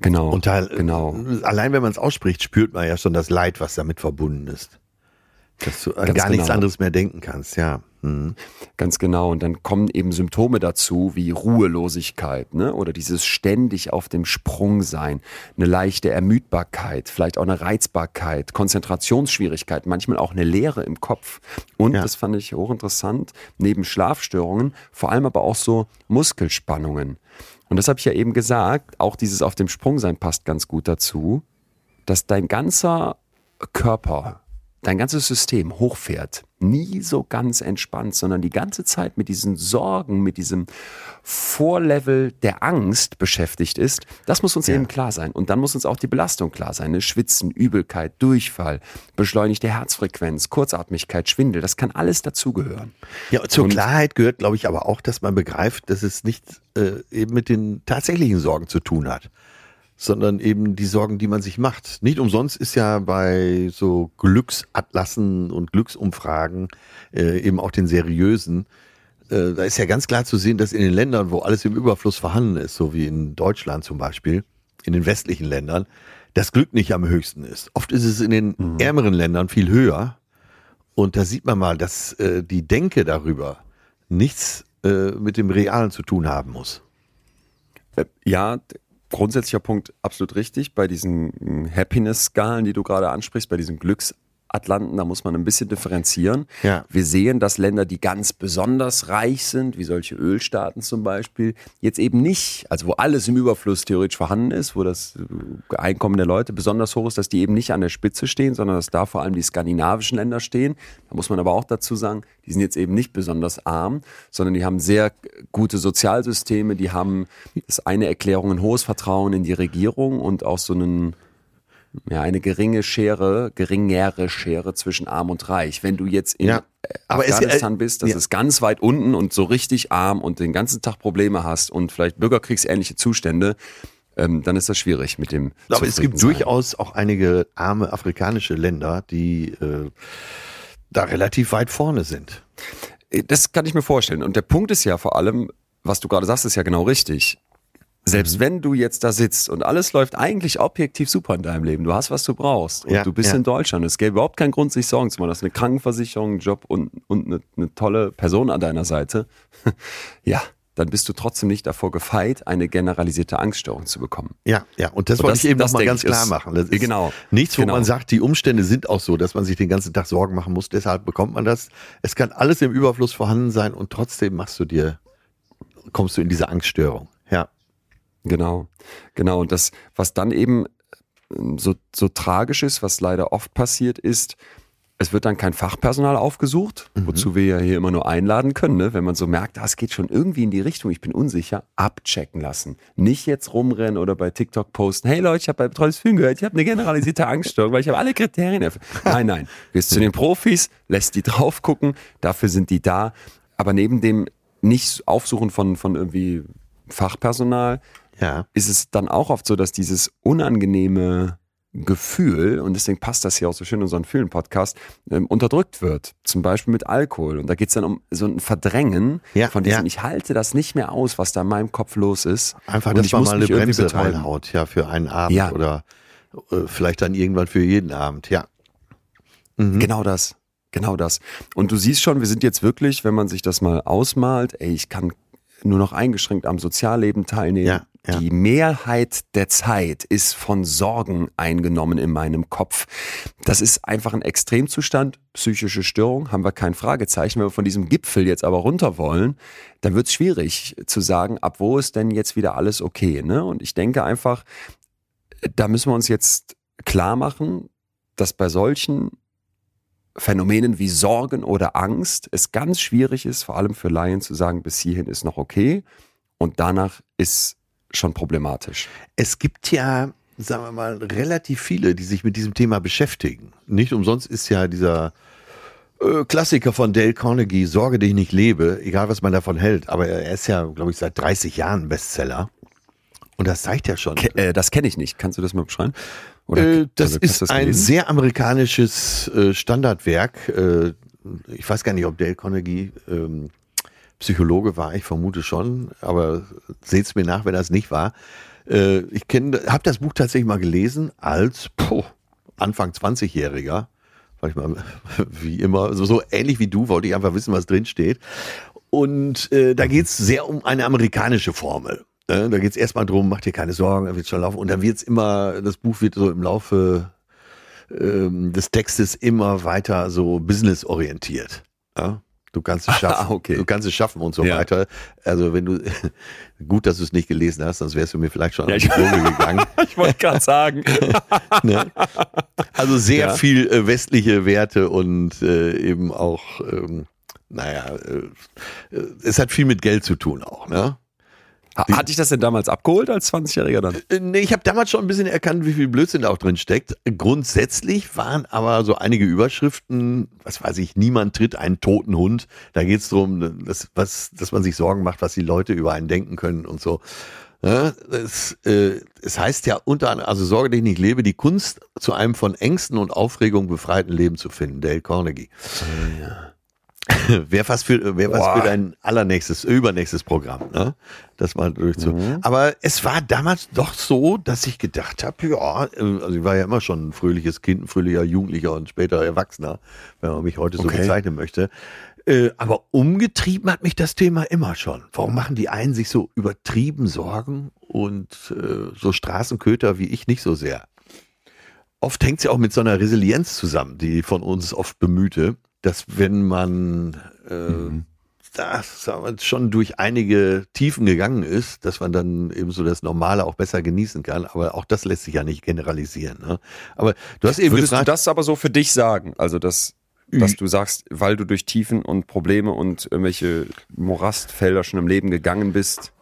Genau, und da, genau. Allein wenn man es ausspricht, spürt man ja schon das Leid, was damit verbunden ist. Dass du Ganz gar genau. nichts anderes mehr denken kannst, ja. Mhm. Ganz genau. Und dann kommen eben Symptome dazu, wie Ruhelosigkeit, ne? Oder dieses ständig auf dem Sprung sein, eine leichte Ermüdbarkeit, vielleicht auch eine Reizbarkeit, Konzentrationsschwierigkeit, manchmal auch eine Leere im Kopf. Und ja. das fand ich hochinteressant, neben Schlafstörungen, vor allem aber auch so Muskelspannungen. Und das habe ich ja eben gesagt, auch dieses auf dem Sprung sein passt ganz gut dazu, dass dein ganzer Körper, dein ganzes System hochfährt, nie so ganz entspannt, sondern die ganze Zeit mit diesen Sorgen, mit diesem Vorlevel der Angst beschäftigt ist. Das muss uns ja. eben klar sein. Und dann muss uns auch die Belastung klar sein. Ne? Schwitzen, Übelkeit, Durchfall, beschleunigte Herzfrequenz, Kurzatmigkeit, Schwindel, das kann alles dazugehören. Ja, zur und Klarheit gehört, glaube ich, aber auch, dass man begreift, dass es nichts äh, eben mit den tatsächlichen Sorgen zu tun hat, sondern eben die Sorgen, die man sich macht. Nicht umsonst ist ja bei so Glücksatlassen und Glücksumfragen, äh, eben auch den seriösen, äh, da ist ja ganz klar zu sehen, dass in den Ländern, wo alles im Überfluss vorhanden ist, so wie in Deutschland zum Beispiel, in den westlichen Ländern, das Glück nicht am höchsten ist. Oft ist es in den mhm. ärmeren Ländern viel höher. Und da sieht man mal, dass äh, die Denke darüber nichts äh, mit dem Realen zu tun haben muss. Ja, grundsätzlicher Punkt, absolut richtig. Bei diesen Happiness-Skalen, die du gerade ansprichst, bei diesen Glücksatlanten, da muss man ein bisschen differenzieren. Ja. Wir sehen, dass Länder, die ganz besonders reich sind, wie solche Ölstaaten zum Beispiel, jetzt eben nicht, also wo alles im Überfluss theoretisch vorhanden ist, wo das Einkommen der Leute besonders hoch ist, dass die eben nicht an der Spitze stehen, sondern dass da vor allem die skandinavischen Länder stehen. Da muss man aber auch dazu sagen, die sind jetzt eben nicht besonders arm, sondern die haben sehr gute Sozialsysteme, die haben, das ist eine Erklärung, ein hohes Vertrauen in die Regierung und auch so einen, ja, eine geringe Schere, geringere Schere zwischen arm und reich. Wenn du jetzt in ja, Afghanistan es, äh, bist, das ja. ist ganz weit unten und so richtig arm und den ganzen Tag Probleme hast und vielleicht bürgerkriegsähnliche Zustände, ähm, dann ist das schwierig mit dem Zufriedensein. Aber es gibt durchaus auch einige arme afrikanische Länder, die äh, da relativ weit vorne sind. Das kann ich mir vorstellen. Und der Punkt ist ja vor allem, was du gerade sagst, ist ja genau richtig. Selbst wenn du jetzt da sitzt und alles läuft eigentlich objektiv super in deinem Leben, du hast, was du brauchst und ja, du bist ja. in Deutschland, es gäbe überhaupt keinen Grund, sich Sorgen zu machen, du hast eine Krankenversicherung, einen Job und, und eine, eine tolle Person an deiner Seite, ja, dann bist du trotzdem nicht davor gefeit, eine generalisierte Angststörung zu bekommen. Ja, ja, und das und wollte das, ich eben nochmal ganz klar ist, machen. Das ist genau, nichts, wo genau. man sagt, die Umstände sind auch so, dass man sich den ganzen Tag Sorgen machen muss, deshalb bekommt man das. Es kann alles im Überfluss vorhanden sein und trotzdem machst du dir, kommst du in diese Angststörung. Ja. Genau, genau. Und das, was dann eben so, so tragisch ist, was leider oft passiert ist, es wird dann kein Fachpersonal aufgesucht, mhm. wozu wir ja hier immer nur einladen können, ne? Wenn man so merkt, ah, es geht schon irgendwie in die Richtung, ich bin unsicher, abchecken lassen. Nicht jetzt rumrennen oder bei TikTok posten, hey Leute, ich habe bei Betreutes Fühlen gehört, ich habe eine generalisierte Angststörung, weil ich habe alle Kriterien erfüllt. Nein, nein, gehst zu den Profis, lässt die drauf gucken, dafür sind die da. Aber neben dem Nicht-Aufsuchen von, von irgendwie Fachpersonal, ja. ist es dann auch oft so, dass dieses unangenehme Gefühl, und deswegen passt das hier auch so schön in unseren Fühlen-Podcast, ähm, unterdrückt wird. Zum Beispiel mit Alkohol. Und da geht es dann um so ein Verdrängen ja, von diesem, ja. ich halte das nicht mehr aus, was da in meinem Kopf los ist. Einfach, und dass ich man muss mal eine Bremse reinhaut, ja, für einen Abend ja. oder äh, vielleicht dann irgendwann für jeden Abend, ja. Mhm. Genau das, genau das. Und du siehst schon, wir sind jetzt wirklich, wenn man sich das mal ausmalt, ey, ich kann nur noch eingeschränkt am Sozialleben teilnehmen. Ja, ja. Die Mehrheit der Zeit ist von Sorgen eingenommen in meinem Kopf. Das ist einfach ein Extremzustand. Psychische Störung, haben wir kein Fragezeichen. Wenn wir von diesem Gipfel jetzt aber runter wollen, dann wird es schwierig zu sagen, ab wo ist denn jetzt wieder alles okay, ne? Und ich denke einfach, da müssen wir uns jetzt klar machen, dass bei solchen Phänomenen wie Sorgen oder Angst es ganz schwierig ist, vor allem für Laien zu sagen, bis hierhin ist noch okay und danach ist schon problematisch. Es gibt ja, sagen wir mal, relativ viele, die sich mit diesem Thema beschäftigen. Nicht umsonst ist ja dieser äh, Klassiker von Dale Carnegie, Sorge, dich nicht lebe, egal was man davon hält, aber er ist ja, glaube ich, seit dreißig Jahren Bestseller. Und das zeigt ja schon. Ke- äh, das kenne ich nicht. Kannst du das mal beschreiben? Oder, äh, das also, ist das ein sehr amerikanisches äh, Standardwerk. Äh, ich weiß gar nicht, ob Dale Carnegie ähm, Psychologe war. Ich vermute schon. Aber seht's mir nach, wenn das nicht war. Äh, ich kenne, habe das Buch tatsächlich mal gelesen als poh, Anfang zwanzigjähriger. Weil ich mal, wie immer, so, so ähnlich wie du, wollte ich einfach wissen, was drin steht. Und äh, da geht's sehr um eine amerikanische Formel. Da geht es erstmal drum, mach dir keine Sorgen, er wird schon laufen. Und dann wird es immer, das Buch wird so im Laufe ähm, des Textes immer weiter so businessorientiert. Ja? Du kannst es schaffen, ah, okay. du kannst es schaffen und so ja. weiter. Also wenn du, gut, dass du es nicht gelesen hast, sonst wärst du mir vielleicht schon ja, an die Kurve gegangen. Ich wollte gerade sagen. Ne? Also sehr ja. viel äh, westliche Werte und äh, eben auch, ähm, naja, äh, es hat viel mit Geld zu tun auch, ne? Hat dich das denn damals abgeholt als zwanzigjähriger dann? Nee, ich habe damals schon ein bisschen erkannt, wie viel Blödsinn da auch drin steckt. Grundsätzlich waren aber so einige Überschriften, was weiß ich, niemand tritt einen toten Hund. Da geht es darum, dass, was, dass man sich Sorgen macht, was die Leute über einen denken können und so. Es, äh, es heißt ja unter anderem, also Sorge, dich nicht lebe, die Kunst zu einem von Ängsten und Aufregung befreiten Leben zu finden. Dale Carnegie. Ja. Wäre fast für, wär fast für dein allernächstes, übernächstes Programm, ne? Das mal durchzu. Mhm. Aber es war damals doch so, dass ich gedacht habe, ja, also ich war ja immer schon ein fröhliches Kind, ein fröhlicher Jugendlicher und später Erwachsener, wenn man mich heute so okay. bezeichnen möchte. Äh, aber umgetrieben hat mich das Thema immer schon. Warum machen die einen sich so übertrieben Sorgen und äh, so Straßenköter wie ich nicht so sehr? Oft hängt es ja auch mit so einer Resilienz zusammen, die von uns oft bemühte. Dass wenn man äh, mhm. da schon durch einige Tiefen gegangen ist, dass man dann eben so das Normale auch besser genießen kann. Aber auch das lässt sich ja nicht generalisieren. Ne? Aber du hast eben Würdest gefragt, du das aber so für dich sagen? Also das... Dass du sagst, weil du durch Tiefen und Probleme und irgendwelche Morastfelder schon im Leben gegangen bist,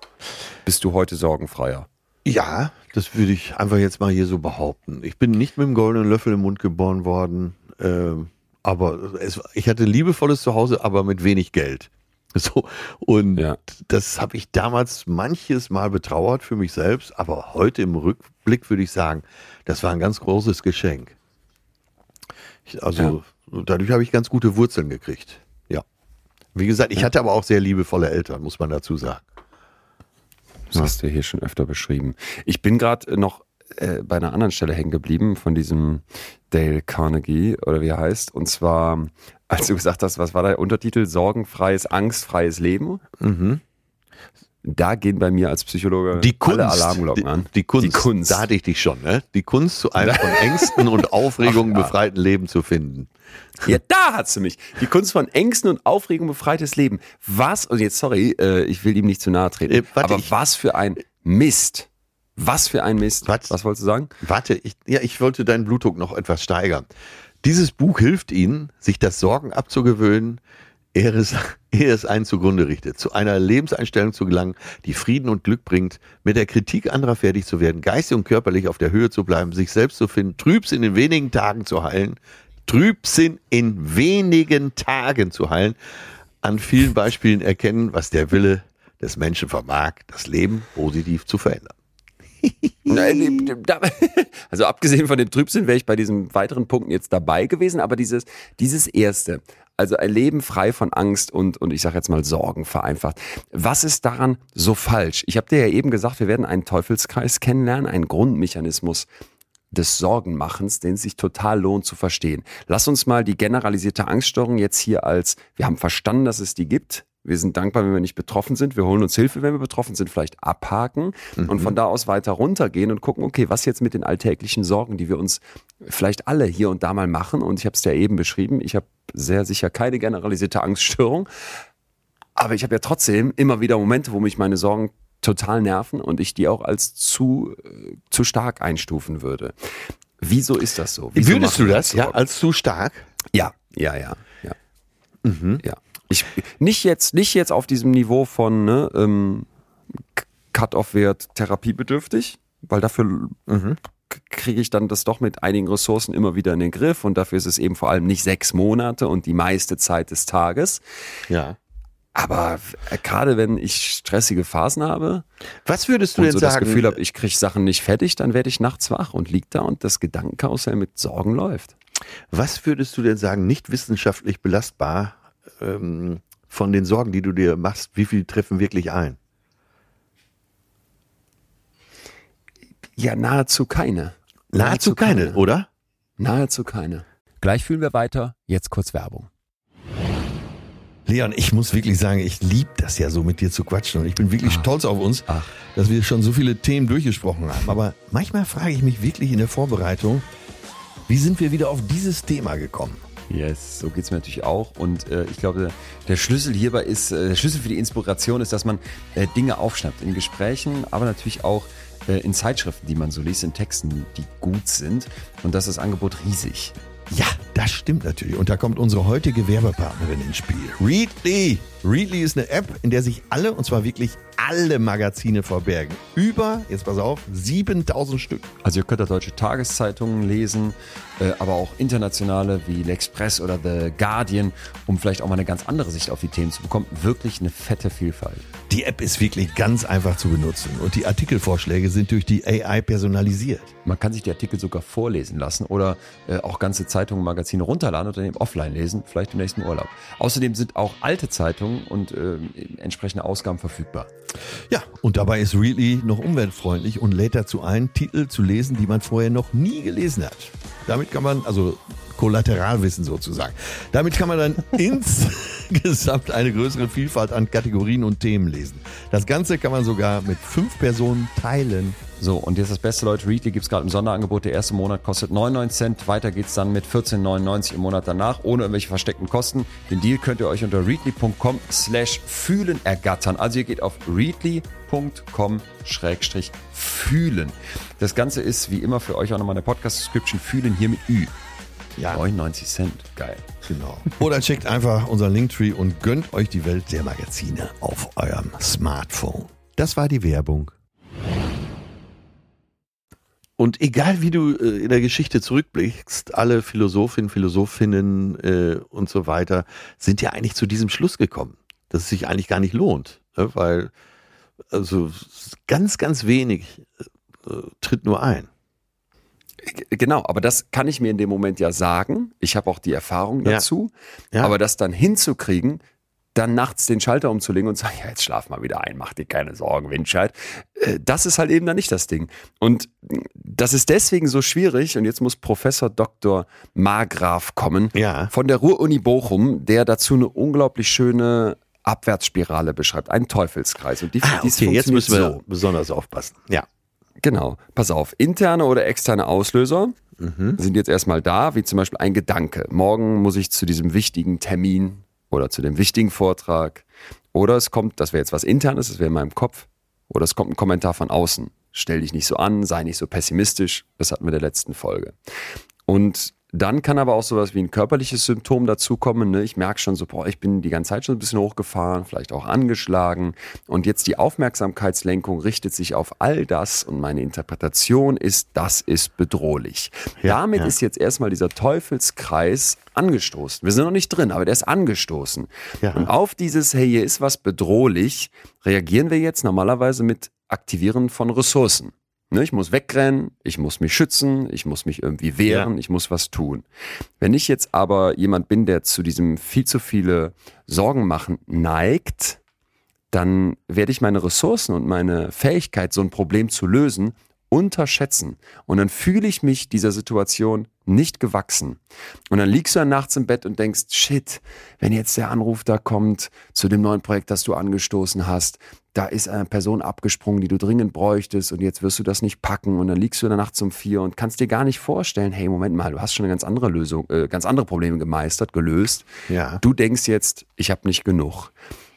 bist du heute sorgenfreier. Ja, das würde ich einfach jetzt mal hier so behaupten. Ich bin nicht mit dem goldenen Löffel im Mund geboren worden, ähm, aber es, ich hatte ein liebevolles Zuhause, aber mit wenig Geld. So, und ja. das habe ich damals manches Mal betrauert für mich selbst, aber heute im Rückblick würde ich sagen, das war ein ganz großes Geschenk. Ich, also... Ja. Dadurch habe ich ganz gute Wurzeln gekriegt. Ja. Wie gesagt, ich hatte aber auch sehr liebevolle Eltern, muss man dazu sagen. Das hast du hier schon öfter beschrieben. Ich bin gerade noch äh, bei einer anderen Stelle hängen geblieben von diesem Dale Carnegie oder wie er heißt. Und zwar, als du gesagt hast, was war der Untertitel? Sorgenfreies, angstfreies Leben. Mhm. Da gehen bei mir als Psychologe die Kunst, alle Alarmglocken die, an. Die Kunst, die Kunst, da hatte ich dich schon, ne? Die Kunst, zu einem von Ängsten und Aufregung Ach, befreiten ja. Leben zu finden. Ja, da hat's mich. Die Kunst von Ängsten und Aufregung befreites Leben. Was, und jetzt, sorry, ich will ihm nicht zu nahe treten, äh, warte, aber ich, was für ein Mist. Was für ein Mist. Was, was wolltest du sagen? Warte, ich, ja, ich wollte deinen Blutdruck noch etwas steigern. Dieses Buch hilft Ihnen, sich das Sorgen abzugewöhnen, ehe es, es einen zugrunde richtet, zu einer Lebenseinstellung zu gelangen, die Frieden und Glück bringt, mit der Kritik anderer fertig zu werden, geistig und körperlich auf der Höhe zu bleiben, sich selbst zu finden, Trübsinn in wenigen Tagen zu heilen, Trübsinn in wenigen Tagen zu heilen, an vielen Beispielen erkennen, was der Wille des Menschen vermag, das Leben positiv zu verändern. Nein, also abgesehen von dem Trübsinn wäre ich bei diesen weiteren Punkten jetzt dabei gewesen, aber dieses, dieses erste, also ein Leben frei von Angst und, und ich sage jetzt mal Sorgen vereinfacht. Was ist daran so falsch? Ich habe dir ja eben gesagt, wir werden einen Teufelskreis kennenlernen, einen Grundmechanismus des Sorgenmachens, den es sich total lohnt zu verstehen. Lass uns mal die generalisierte Angststörung jetzt hier als, wir haben verstanden, dass es die gibt, Wir sind dankbar, wenn wir nicht betroffen sind. Wir holen uns Hilfe, wenn wir betroffen sind, vielleicht abhaken mhm. und von da aus weiter runtergehen und gucken, okay, was jetzt mit den alltäglichen Sorgen, die wir uns vielleicht alle hier und da mal machen. Und ich habe es ja eben beschrieben, ich habe sehr sicher keine generalisierte Angststörung. Aber ich habe ja trotzdem immer wieder Momente, wo mich meine Sorgen total nerven und ich die auch als zu, äh, zu stark einstufen würde. Wieso ist das so? Wieso Würdest du das, das ja, als zu stark? Ja, ja, ja. ja. Mhm. ja. Ich, nicht, jetzt, nicht jetzt auf diesem Niveau von ne, ähm, Cut-off-Wert therapiebedürftig, weil dafür mhm. kriege ich dann das doch mit einigen Ressourcen immer wieder in den Griff und dafür ist es eben vor allem nicht sechs Monate und die meiste Zeit des Tages. Ja. Aber gerade wenn ich stressige Phasen habe, was würdest du und jetzt so das sagen? Gefühl habe, ich kriege Sachen nicht fertig, dann werde ich nachts wach und liege da und das Gedankenkarussell mit Sorgen läuft. Was würdest du denn sagen, nicht wissenschaftlich belastbar ähm, von den Sorgen, die du dir machst, wie viel treffen wirklich ein? Ja, nahezu keine. Nahezu, nahezu keine, keine, oder? Nahezu keine. Gleich fühlen wir weiter, jetzt kurz Werbung. Leon, ich muss wirklich sagen, ich liebe das ja so mit dir zu quatschen und ich bin wirklich Ach. stolz auf uns, Ach. dass wir schon so viele Themen durchgesprochen haben. Aber manchmal frage ich mich wirklich in der Vorbereitung, wie sind wir wieder auf dieses Thema gekommen? Yes, so geht's mir natürlich auch und äh, ich glaube, der Schlüssel hierbei ist, äh, der Schlüssel für die Inspiration ist, dass man äh, Dinge aufschnappt in Gesprächen, aber natürlich auch äh, in Zeitschriften, die man so liest, in Texten, die gut sind und das ist das Angebot riesig. Ja, das stimmt natürlich. Und da kommt unsere heutige Werbepartnerin ins Spiel. Readly. Readly ist eine App, in der sich alle, und zwar wirklich alle Magazine verbergen. Über, jetzt pass auf, siebentausend Stück. Also ihr könnt da deutsche Tageszeitungen lesen, aber auch internationale wie L'Express oder The Guardian, um vielleicht auch mal eine ganz andere Sicht auf die Themen zu bekommen. Wirklich eine fette Vielfalt. Die App ist wirklich ganz einfach zu benutzen und die Artikelvorschläge sind durch die A I personalisiert. Man kann sich die Artikel sogar vorlesen lassen oder auch ganze Zeitungen, Magazine runterladen und dann eben offline lesen, vielleicht im nächsten Urlaub. Außerdem sind auch alte Zeitungen und äh, entsprechende Ausgaben verfügbar. Ja, und dabei ist Readly noch umweltfreundlich und lädt dazu ein, Titel zu lesen, die man vorher noch nie gelesen hat. Damit kann man, also Kollateralwissen sozusagen, damit kann man dann insgesamt eine größere Vielfalt an Kategorien und Themen lesen. Das Ganze kann man sogar mit fünf Personen teilen. So, und jetzt das Beste, Leute, Readly gibt es gerade im Sonderangebot. Der erste Monat kostet neunundneunzig Cent. Weiter geht's dann mit vierzehn neunundneunzig im Monat danach, ohne irgendwelche versteckten Kosten. Den Deal könnt ihr euch unter readly.com slash fühlen ergattern. Also ihr geht auf readly punkt com schrägstrich fühlen. Das Ganze ist, wie immer, für euch auch nochmal eine Podcast-Description. Fühlen hier mit Ü. Ja. neunundneunzig Cent. Geil. Genau. Oder checkt einfach unseren Linktree und gönnt euch die Welt der Magazine auf eurem Smartphone. Das war die Werbung. Und egal, wie du in der Geschichte zurückblickst, alle Philosophinnen, Philosophinnen äh, und so weiter sind ja eigentlich zu diesem Schluss gekommen, dass es sich eigentlich gar nicht lohnt, ne? Weil also ganz, ganz wenig äh, tritt nur ein. Genau, aber das kann ich mir in dem Moment ja sagen. Ich habe auch die Erfahrung dazu, ja. Ja. Aber das dann hinzukriegen, dann nachts den Schalter umzulegen und sagen, ja, jetzt schlaf mal wieder ein, mach dir keine Sorgen, Windscheid. Das ist halt eben dann nicht das Ding. Und das ist deswegen so schwierig. Und jetzt muss Professor Doktor Margraf kommen, ja, von der Ruhr-Uni Bochum, der dazu eine unglaublich schöne Abwärtsspirale beschreibt, einen Teufelskreis. Und die, ah, okay, jetzt müssen wir so besonders aufpassen. Ja. Genau, pass auf, interne oder externe Auslöser mhm. sind jetzt erstmal da, wie zum Beispiel ein Gedanke. Morgen muss ich zu diesem wichtigen Termin oder zu dem wichtigen Vortrag. Oder es kommt, das wäre jetzt was Internes, das wäre in meinem Kopf. Oder es kommt ein Kommentar von außen. Stell dich nicht so an, sei nicht so pessimistisch. Das hatten wir in der letzten Folge. Und dann kann aber auch sowas wie ein körperliches Symptom dazukommen. Ne? Ich merke schon so, boah, ich bin die ganze Zeit schon ein bisschen hochgefahren, vielleicht auch angeschlagen. Und jetzt die Aufmerksamkeitslenkung richtet sich auf all das und meine Interpretation ist, das ist bedrohlich. Ja, Damit ja. ist jetzt erstmal dieser Teufelskreis angestoßen. Wir sind noch nicht drin, aber der ist angestoßen. Ja. Und auf dieses, hey, hier ist was bedrohlich, reagieren wir jetzt normalerweise mit Aktivieren von Ressourcen. Ich muss wegrennen, ich muss mich schützen, ich muss mich irgendwie wehren, ja. ich muss was tun. Wenn ich jetzt aber jemand bin, der zu diesem viel zu viele Sorgen machen neigt, dann werde ich meine Ressourcen und meine Fähigkeit, so ein Problem zu lösen, unterschätzen. Und dann fühle ich mich dieser Situation nicht gewachsen. Und dann liegst du dann nachts im Bett und denkst, shit, wenn jetzt der Anruf da kommt zu dem neuen Projekt, das du angestoßen hast, da ist eine Person abgesprungen, die du dringend bräuchtest und jetzt wirst du das nicht packen. Und dann liegst du dann nachts um vier und kannst dir gar nicht vorstellen, hey, Moment mal, du hast schon eine ganz andere Lösung, äh, ganz andere Probleme gemeistert, gelöst. Ja. Du denkst jetzt, ich habe nicht genug.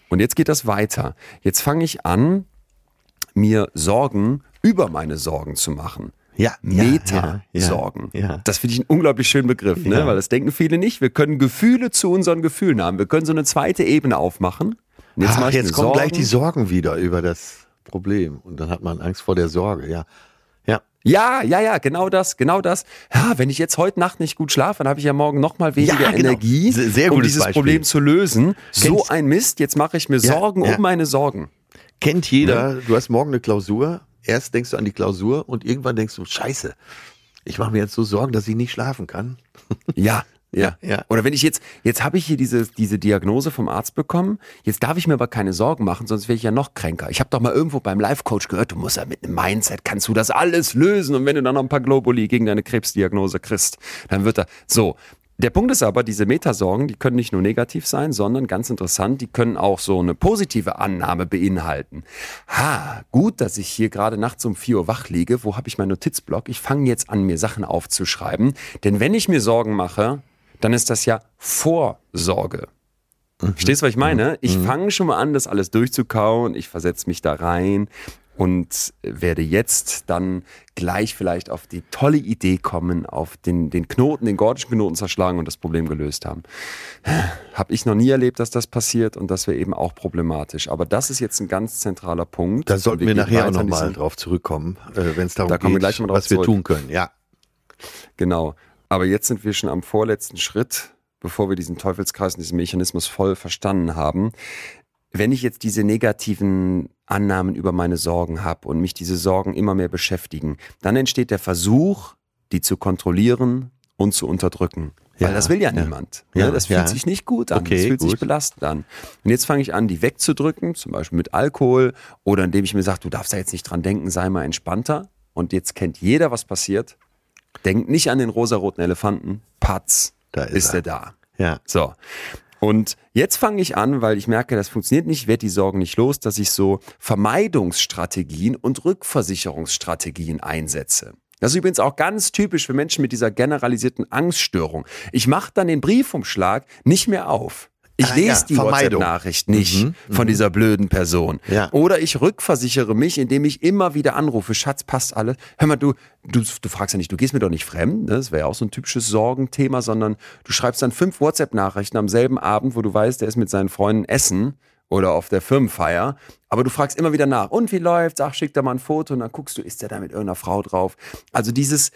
Und jetzt geht das weiter. Jetzt fange ich an, mir Sorgen über meine Sorgen zu machen. Ja, Meta-Sorgen. Ja, ja, ja. Das finde ich einen unglaublich schönen Begriff, ne? Ja. Weil das denken viele nicht. Wir können Gefühle zu unseren Gefühlen haben. Wir können so eine zweite Ebene aufmachen. Und jetzt Ach, jetzt kommen Sorgen. Gleich die Sorgen wieder über das Problem. Und dann hat man Angst vor der Sorge, ja. Ja, ja, ja, ja genau das, genau das. Ja, wenn ich jetzt heute Nacht nicht gut schlafe, dann habe ich ja morgen nochmal weniger ja, genau. Energie, sehr, sehr um dieses Beispiel. Problem zu lösen. Kennst so ein Mist, jetzt mache ich mir Sorgen ja, ja. um meine Sorgen. Kennt jeder, ja. Du hast morgen eine Klausur. Erst denkst du an die Klausur und irgendwann denkst du, scheiße, ich mache mir jetzt so Sorgen, dass ich nicht schlafen kann. Ja, ja, ja. Oder wenn ich jetzt, jetzt habe ich hier diese, diese Diagnose vom Arzt bekommen, jetzt darf ich mir aber keine Sorgen machen, sonst wäre ich ja noch kränker. Ich habe doch mal irgendwo beim Life-Coach gehört, du musst ja mit einem Mindset, kannst du das alles lösen und wenn du dann noch ein paar Globuli gegen deine Krebsdiagnose kriegst, dann wird da so. Der Punkt ist aber, diese Metasorgen, die können nicht nur negativ sein, sondern ganz interessant, die können auch so eine positive Annahme beinhalten. Ha, gut, dass ich hier gerade nachts um vier Uhr wach liege. Wo habe ich meinen Notizblock? Ich fange jetzt an, mir Sachen aufzuschreiben. Denn wenn ich mir Sorgen mache, dann ist das ja Vorsorge. Mhm. Verstehst du, was ich meine? Ich mhm. fange schon mal an, das alles durchzukauen. Ich versetze mich da rein. Und werde jetzt dann gleich vielleicht auf die tolle Idee kommen, auf den, den Knoten, den gordischen Knoten zerschlagen und das Problem gelöst haben. Habe ich noch nie erlebt, dass das passiert und das wäre eben auch problematisch. Aber das ist jetzt ein ganz zentraler Punkt. Da sollten wir, wir nachher auch nochmal drauf zurückkommen, äh, wenn es darum da geht, wir gleich mal drauf was zurück. Wir tun können. Ja, genau. Aber jetzt sind wir schon am vorletzten Schritt, bevor wir diesen Teufelskreis und diesen Mechanismus voll verstanden haben. Wenn ich jetzt diese negativen Annahmen über meine Sorgen habe und mich diese Sorgen immer mehr beschäftigen, dann entsteht der Versuch, die zu kontrollieren und zu unterdrücken. Ja. Weil das will ja, ja. niemand. Ja. Ja, das fühlt ja. sich nicht gut an, okay, das fühlt gut. sich belastend an. Und jetzt fange ich an, die wegzudrücken, zum Beispiel mit Alkohol oder indem ich mir sage, du darfst da jetzt nicht dran denken, sei mal entspannter. Und jetzt kennt jeder, was passiert. Denkt nicht an den rosaroten Elefanten. Patz, da ist, ist er. er da. Ja. So. Und jetzt fange ich an, weil ich merke, das funktioniert nicht, werde die Sorgen nicht los, dass ich so Vermeidungsstrategien und Rückversicherungsstrategien einsetze. Das ist übrigens auch ganz typisch für Menschen mit dieser generalisierten Angststörung. Ich mache dann den Briefumschlag nicht mehr auf. Ich ah, lese ja, die WhatsApp-Nachricht nicht mhm, von dieser blöden Person. Ja. Oder ich rückversichere mich, indem ich immer wieder anrufe. Schatz, passt alles. Hör mal, du, du, du fragst ja nicht, du gehst mir doch nicht fremd. Das wäre ja auch so ein typisches Sorgenthema, sondern du schreibst dann fünf WhatsApp-Nachrichten am selben Abend, wo du weißt, der ist mit seinen Freunden essen oder auf der Firmenfeier. Aber du fragst immer wieder nach. Und wie läuft's? Ach, schick da mal ein Foto. Und dann guckst du, ist der da mit irgendeiner Frau drauf? Also dieses...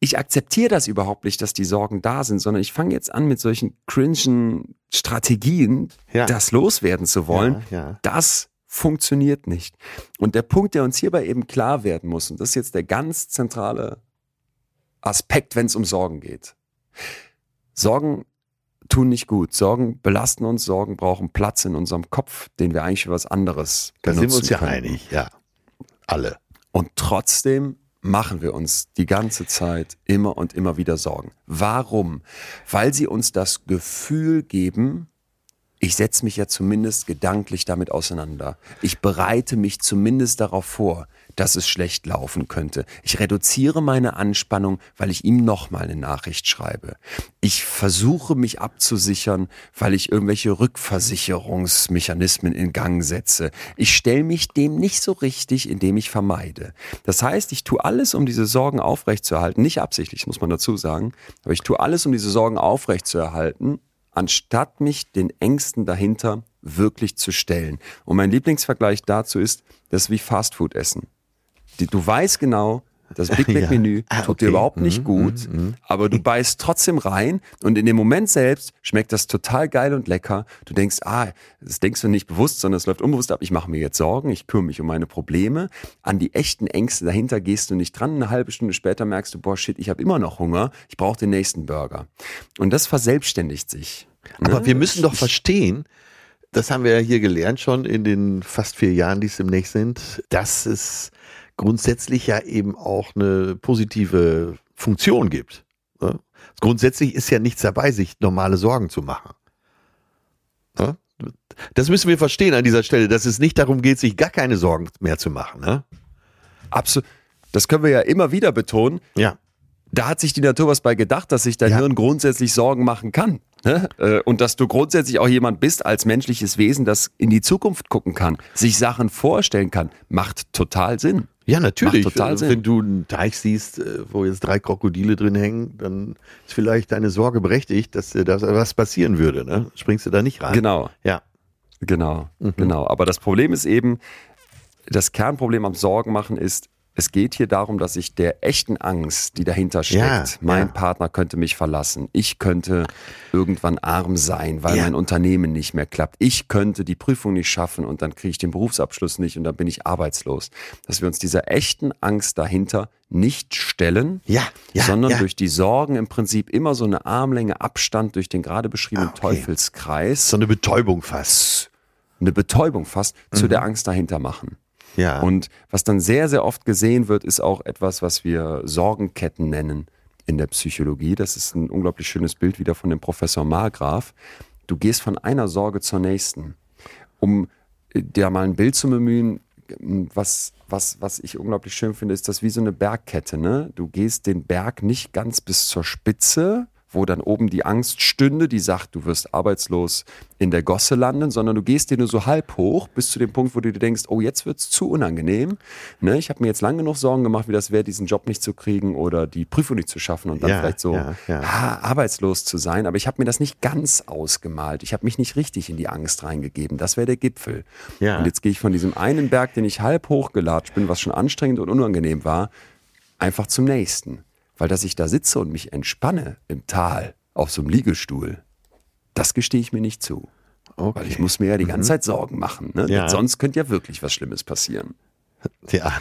Ich akzeptiere das überhaupt nicht, dass die Sorgen da sind, sondern ich fange jetzt an, mit solchen cringen Strategien ja. das loswerden zu wollen. Ja, ja. Das funktioniert nicht. Und der Punkt, der uns hierbei eben klar werden muss, und das ist jetzt der ganz zentrale Aspekt, wenn es um Sorgen geht. Sorgen tun nicht gut. Sorgen belasten uns, Sorgen brauchen Platz in unserem Kopf, den wir eigentlich für was anderes benutzen können. Da sind wir uns ja einig, ja. Alle. Und trotzdem machen wir uns die ganze Zeit immer und immer wieder Sorgen. Warum? Weil sie uns das Gefühl geben, ich setze mich ja zumindest gedanklich damit auseinander. Ich bereite mich zumindest darauf vor, dass es schlecht laufen könnte. Ich reduziere meine Anspannung, weil ich ihm nochmal eine Nachricht schreibe. Ich versuche mich abzusichern, weil ich irgendwelche Rückversicherungsmechanismen in Gang setze. Ich stelle mich dem nicht so richtig, indem ich vermeide. Das heißt, ich tue alles, um diese Sorgen aufrechtzuerhalten. Nicht absichtlich, muss man dazu sagen. Aber ich tue alles, um diese Sorgen aufrechtzuerhalten, anstatt mich den Ängsten dahinter wirklich zu stellen. Und mein Lieblingsvergleich dazu ist, das ist wie Fastfood essen. Du weißt genau, das Big Mac-Menü ja. ah, tut okay. dir überhaupt nicht mm, gut, mm, mm. aber du beißt trotzdem rein und in dem Moment selbst schmeckt das total geil und lecker. Du denkst, ah, das denkst du nicht bewusst, sondern es läuft unbewusst ab. Ich mache mir jetzt Sorgen, ich kümmere mich um meine Probleme. An die echten Ängste dahinter gehst du nicht dran. Eine halbe Stunde später merkst du, boah, shit, ich habe immer noch Hunger, ich brauche den nächsten Burger. Und das verselbstständigt sich. Aber ne? wir müssen doch verstehen, das haben wir ja hier gelernt schon in den fast vier Jahren, die es demnächst sind, dass es grundsätzlich ja eben auch eine positive Funktion gibt. Ne? Grundsätzlich ist ja nichts dabei, sich normale Sorgen zu machen. Ne? Das müssen wir verstehen an dieser Stelle, dass es nicht darum geht, sich gar keine Sorgen mehr zu machen. Ne? Absolut. Das können wir ja immer wieder betonen. Ja. Da hat sich die Natur was bei gedacht, dass sich dein ja. Hirn grundsätzlich Sorgen machen kann. Ne? Und dass du grundsätzlich auch jemand bist als menschliches Wesen, das in die Zukunft gucken kann, sich Sachen vorstellen kann. Macht total Sinn. Ja, natürlich. Macht total Sinn. Wenn du einen Teich siehst, wo jetzt drei Krokodile drin hängen, dann ist vielleicht deine Sorge berechtigt, dass dir da was passieren würde. Ne? Springst du da nicht rein? Genau. Ja. Genau. Mhm. Genau. Aber das Problem ist eben, das Kernproblem am Sorgen machen ist, es geht hier darum, dass ich der echten Angst, die dahinter steckt, ja, mein ja. Partner könnte mich verlassen, ich könnte irgendwann arm sein, weil ja. mein Unternehmen nicht mehr klappt, ich könnte die Prüfung nicht schaffen und dann kriege ich den Berufsabschluss nicht und dann bin ich arbeitslos. Dass wir uns dieser echten Angst dahinter nicht stellen, ja, ja, sondern ja. durch die Sorgen im Prinzip immer so eine Armlänge Abstand durch den gerade beschriebenen ah, okay. Teufelskreis. So eine Betäubung fast. Eine Betäubung fast mhm. zu der Angst dahinter machen. Ja. Und was dann sehr, sehr oft gesehen wird, ist auch etwas, was wir Sorgenketten nennen in der Psychologie. Das ist ein unglaublich schönes Bild wieder von dem Professor Margraf. Du gehst von einer Sorge zur nächsten. Um dir mal ein Bild zu bemühen, was, was, was ich unglaublich schön finde, ist das wie so eine Bergkette. Ne? Du gehst den Berg nicht ganz bis zur Spitze, wo dann oben die Angst stünde, die sagt, du wirst arbeitslos in der Gosse landen, sondern du gehst dir nur so halb hoch bis zu dem Punkt, wo du dir denkst, oh, jetzt wird es zu unangenehm. Ne? Ich habe mir jetzt lang genug Sorgen gemacht, wie das wäre, diesen Job nicht zu kriegen oder die Prüfung nicht zu schaffen und dann ja, vielleicht so ja, ja. Ha, arbeitslos zu sein. Aber ich habe mir das nicht ganz ausgemalt. Ich habe mich nicht richtig in die Angst reingegeben. Das wäre der Gipfel. Ja. Und jetzt gehe ich von diesem einen Berg, den ich halb hochgelatscht bin, was schon anstrengend und unangenehm war, einfach zum nächsten. Weil, dass ich da sitze und mich entspanne im Tal auf so einem Liegestuhl, das gestehe ich mir nicht zu. Okay. Weil ich muss mir ja die ganze mhm. Zeit Sorgen machen. Ne? Ja. Sonst könnte ja wirklich was Schlimmes passieren. Ja.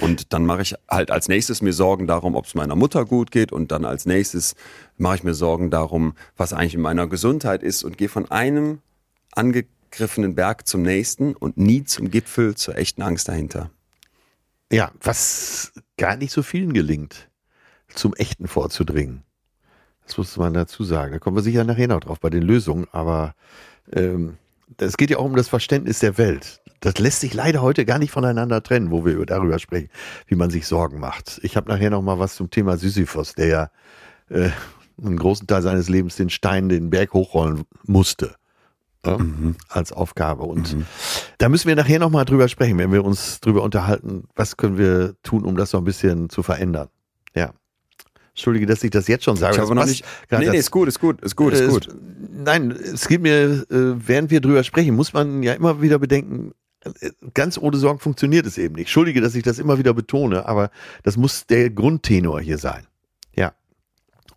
Und dann mache ich halt als nächstes mir Sorgen darum, ob es meiner Mutter gut geht. Und dann als nächstes mache ich mir Sorgen darum, was eigentlich in meiner Gesundheit ist. Und gehe von einem angegriffenen Berg zum nächsten und nie zum Gipfel, zur echten Angst dahinter. Ja, was gar nicht so vielen gelingt, zum Echten vorzudringen. Das muss man dazu sagen. Da kommen wir sicher nachher noch drauf bei den Lösungen. Aber ähm, es geht ja auch um das Verständnis der Welt. Das lässt sich leider heute gar nicht voneinander trennen, wo wir darüber sprechen, wie man sich Sorgen macht. Ich habe nachher noch mal was zum Thema Sisyphos, der ja äh, einen großen Teil seines Lebens den Stein den Berg hochrollen musste. Ja, mhm. als Aufgabe. Und mhm. da müssen wir nachher noch mal drüber sprechen, wenn wir uns drüber unterhalten, was können wir tun, um das noch ein bisschen zu verändern. Ja. Entschuldige, dass ich das jetzt schon sage. Ich habe noch nicht. Nee, nee, ist gut, ist gut, ist gut, ist gut. Nein, es geht mir, während wir drüber sprechen, muss man ja immer wieder bedenken, ganz ohne Sorgen funktioniert es eben nicht. Entschuldige, dass ich das immer wieder betone, aber das muss der Grundtenor hier sein. Ja.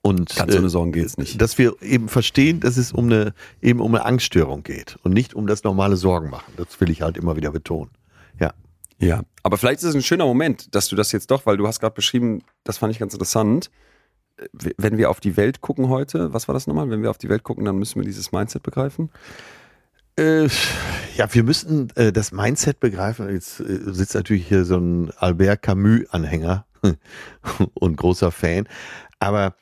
Und ganz ohne Sorgen geht es nicht. Dass wir eben verstehen, dass es um eine, eben um eine Angststörung geht und nicht um das normale Sorgen machen. Das will ich halt immer wieder betonen. Ja. Ja, aber vielleicht ist es ein schöner Moment, dass du das jetzt doch, weil du hast gerade beschrieben, das fand ich ganz interessant, wenn wir auf die Welt gucken heute, was war das nochmal? Wenn wir auf die Welt gucken, dann müssen wir dieses Mindset begreifen? Äh, ja, wir müssen äh, das Mindset begreifen. Jetzt äh, sitzt natürlich hier so ein Albert Camus-Anhänger und großer Fan, aber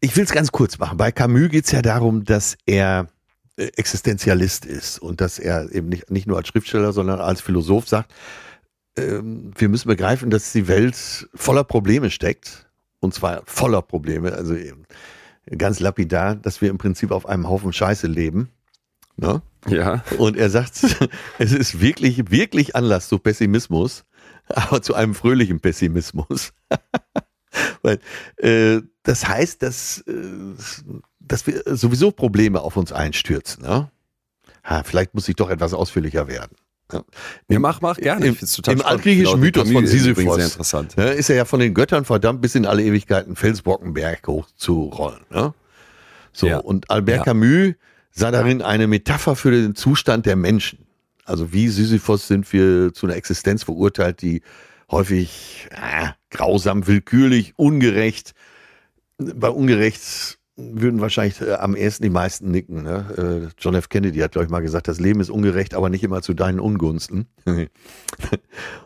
ich will es ganz kurz machen. Bei Camus geht es ja darum, dass er äh, Existenzialist ist und dass er eben nicht, nicht nur als Schriftsteller, sondern als Philosoph sagt, wir müssen begreifen, dass die Welt voller Probleme steckt. Und zwar voller Probleme. Also eben ganz lapidar, dass wir im Prinzip auf einem Haufen Scheiße leben. Ne? Ja. Und er sagt, es ist wirklich, wirklich Anlass zu Pessimismus, aber zu einem fröhlichen Pessimismus. Weil, äh, das heißt, dass, äh, dass wir sowieso Probleme auf uns einstürzen. Ne? Ha, vielleicht muss ich doch etwas ausführlicher werden. Ja, ja, mach, mach gerne. Im, im altgriechischen Mythos von Sisyphos ist, ne, ist er ja von den Göttern verdammt, bis in alle Ewigkeiten Felsbrockenberg hochzurollen. Ne? So, ja. Und Albert ja. Camus sah darin eine Metapher für den Zustand der Menschen. Also wie Sisyphos sind wir zu einer Existenz verurteilt, die häufig ah, grausam, willkürlich, ungerecht, bei ungerecht würden wahrscheinlich äh, am ehesten die meisten nicken. Ne? Äh, John F. Kennedy hat, glaube ich, mal gesagt, das Leben ist ungerecht, aber nicht immer zu deinen Ungunsten.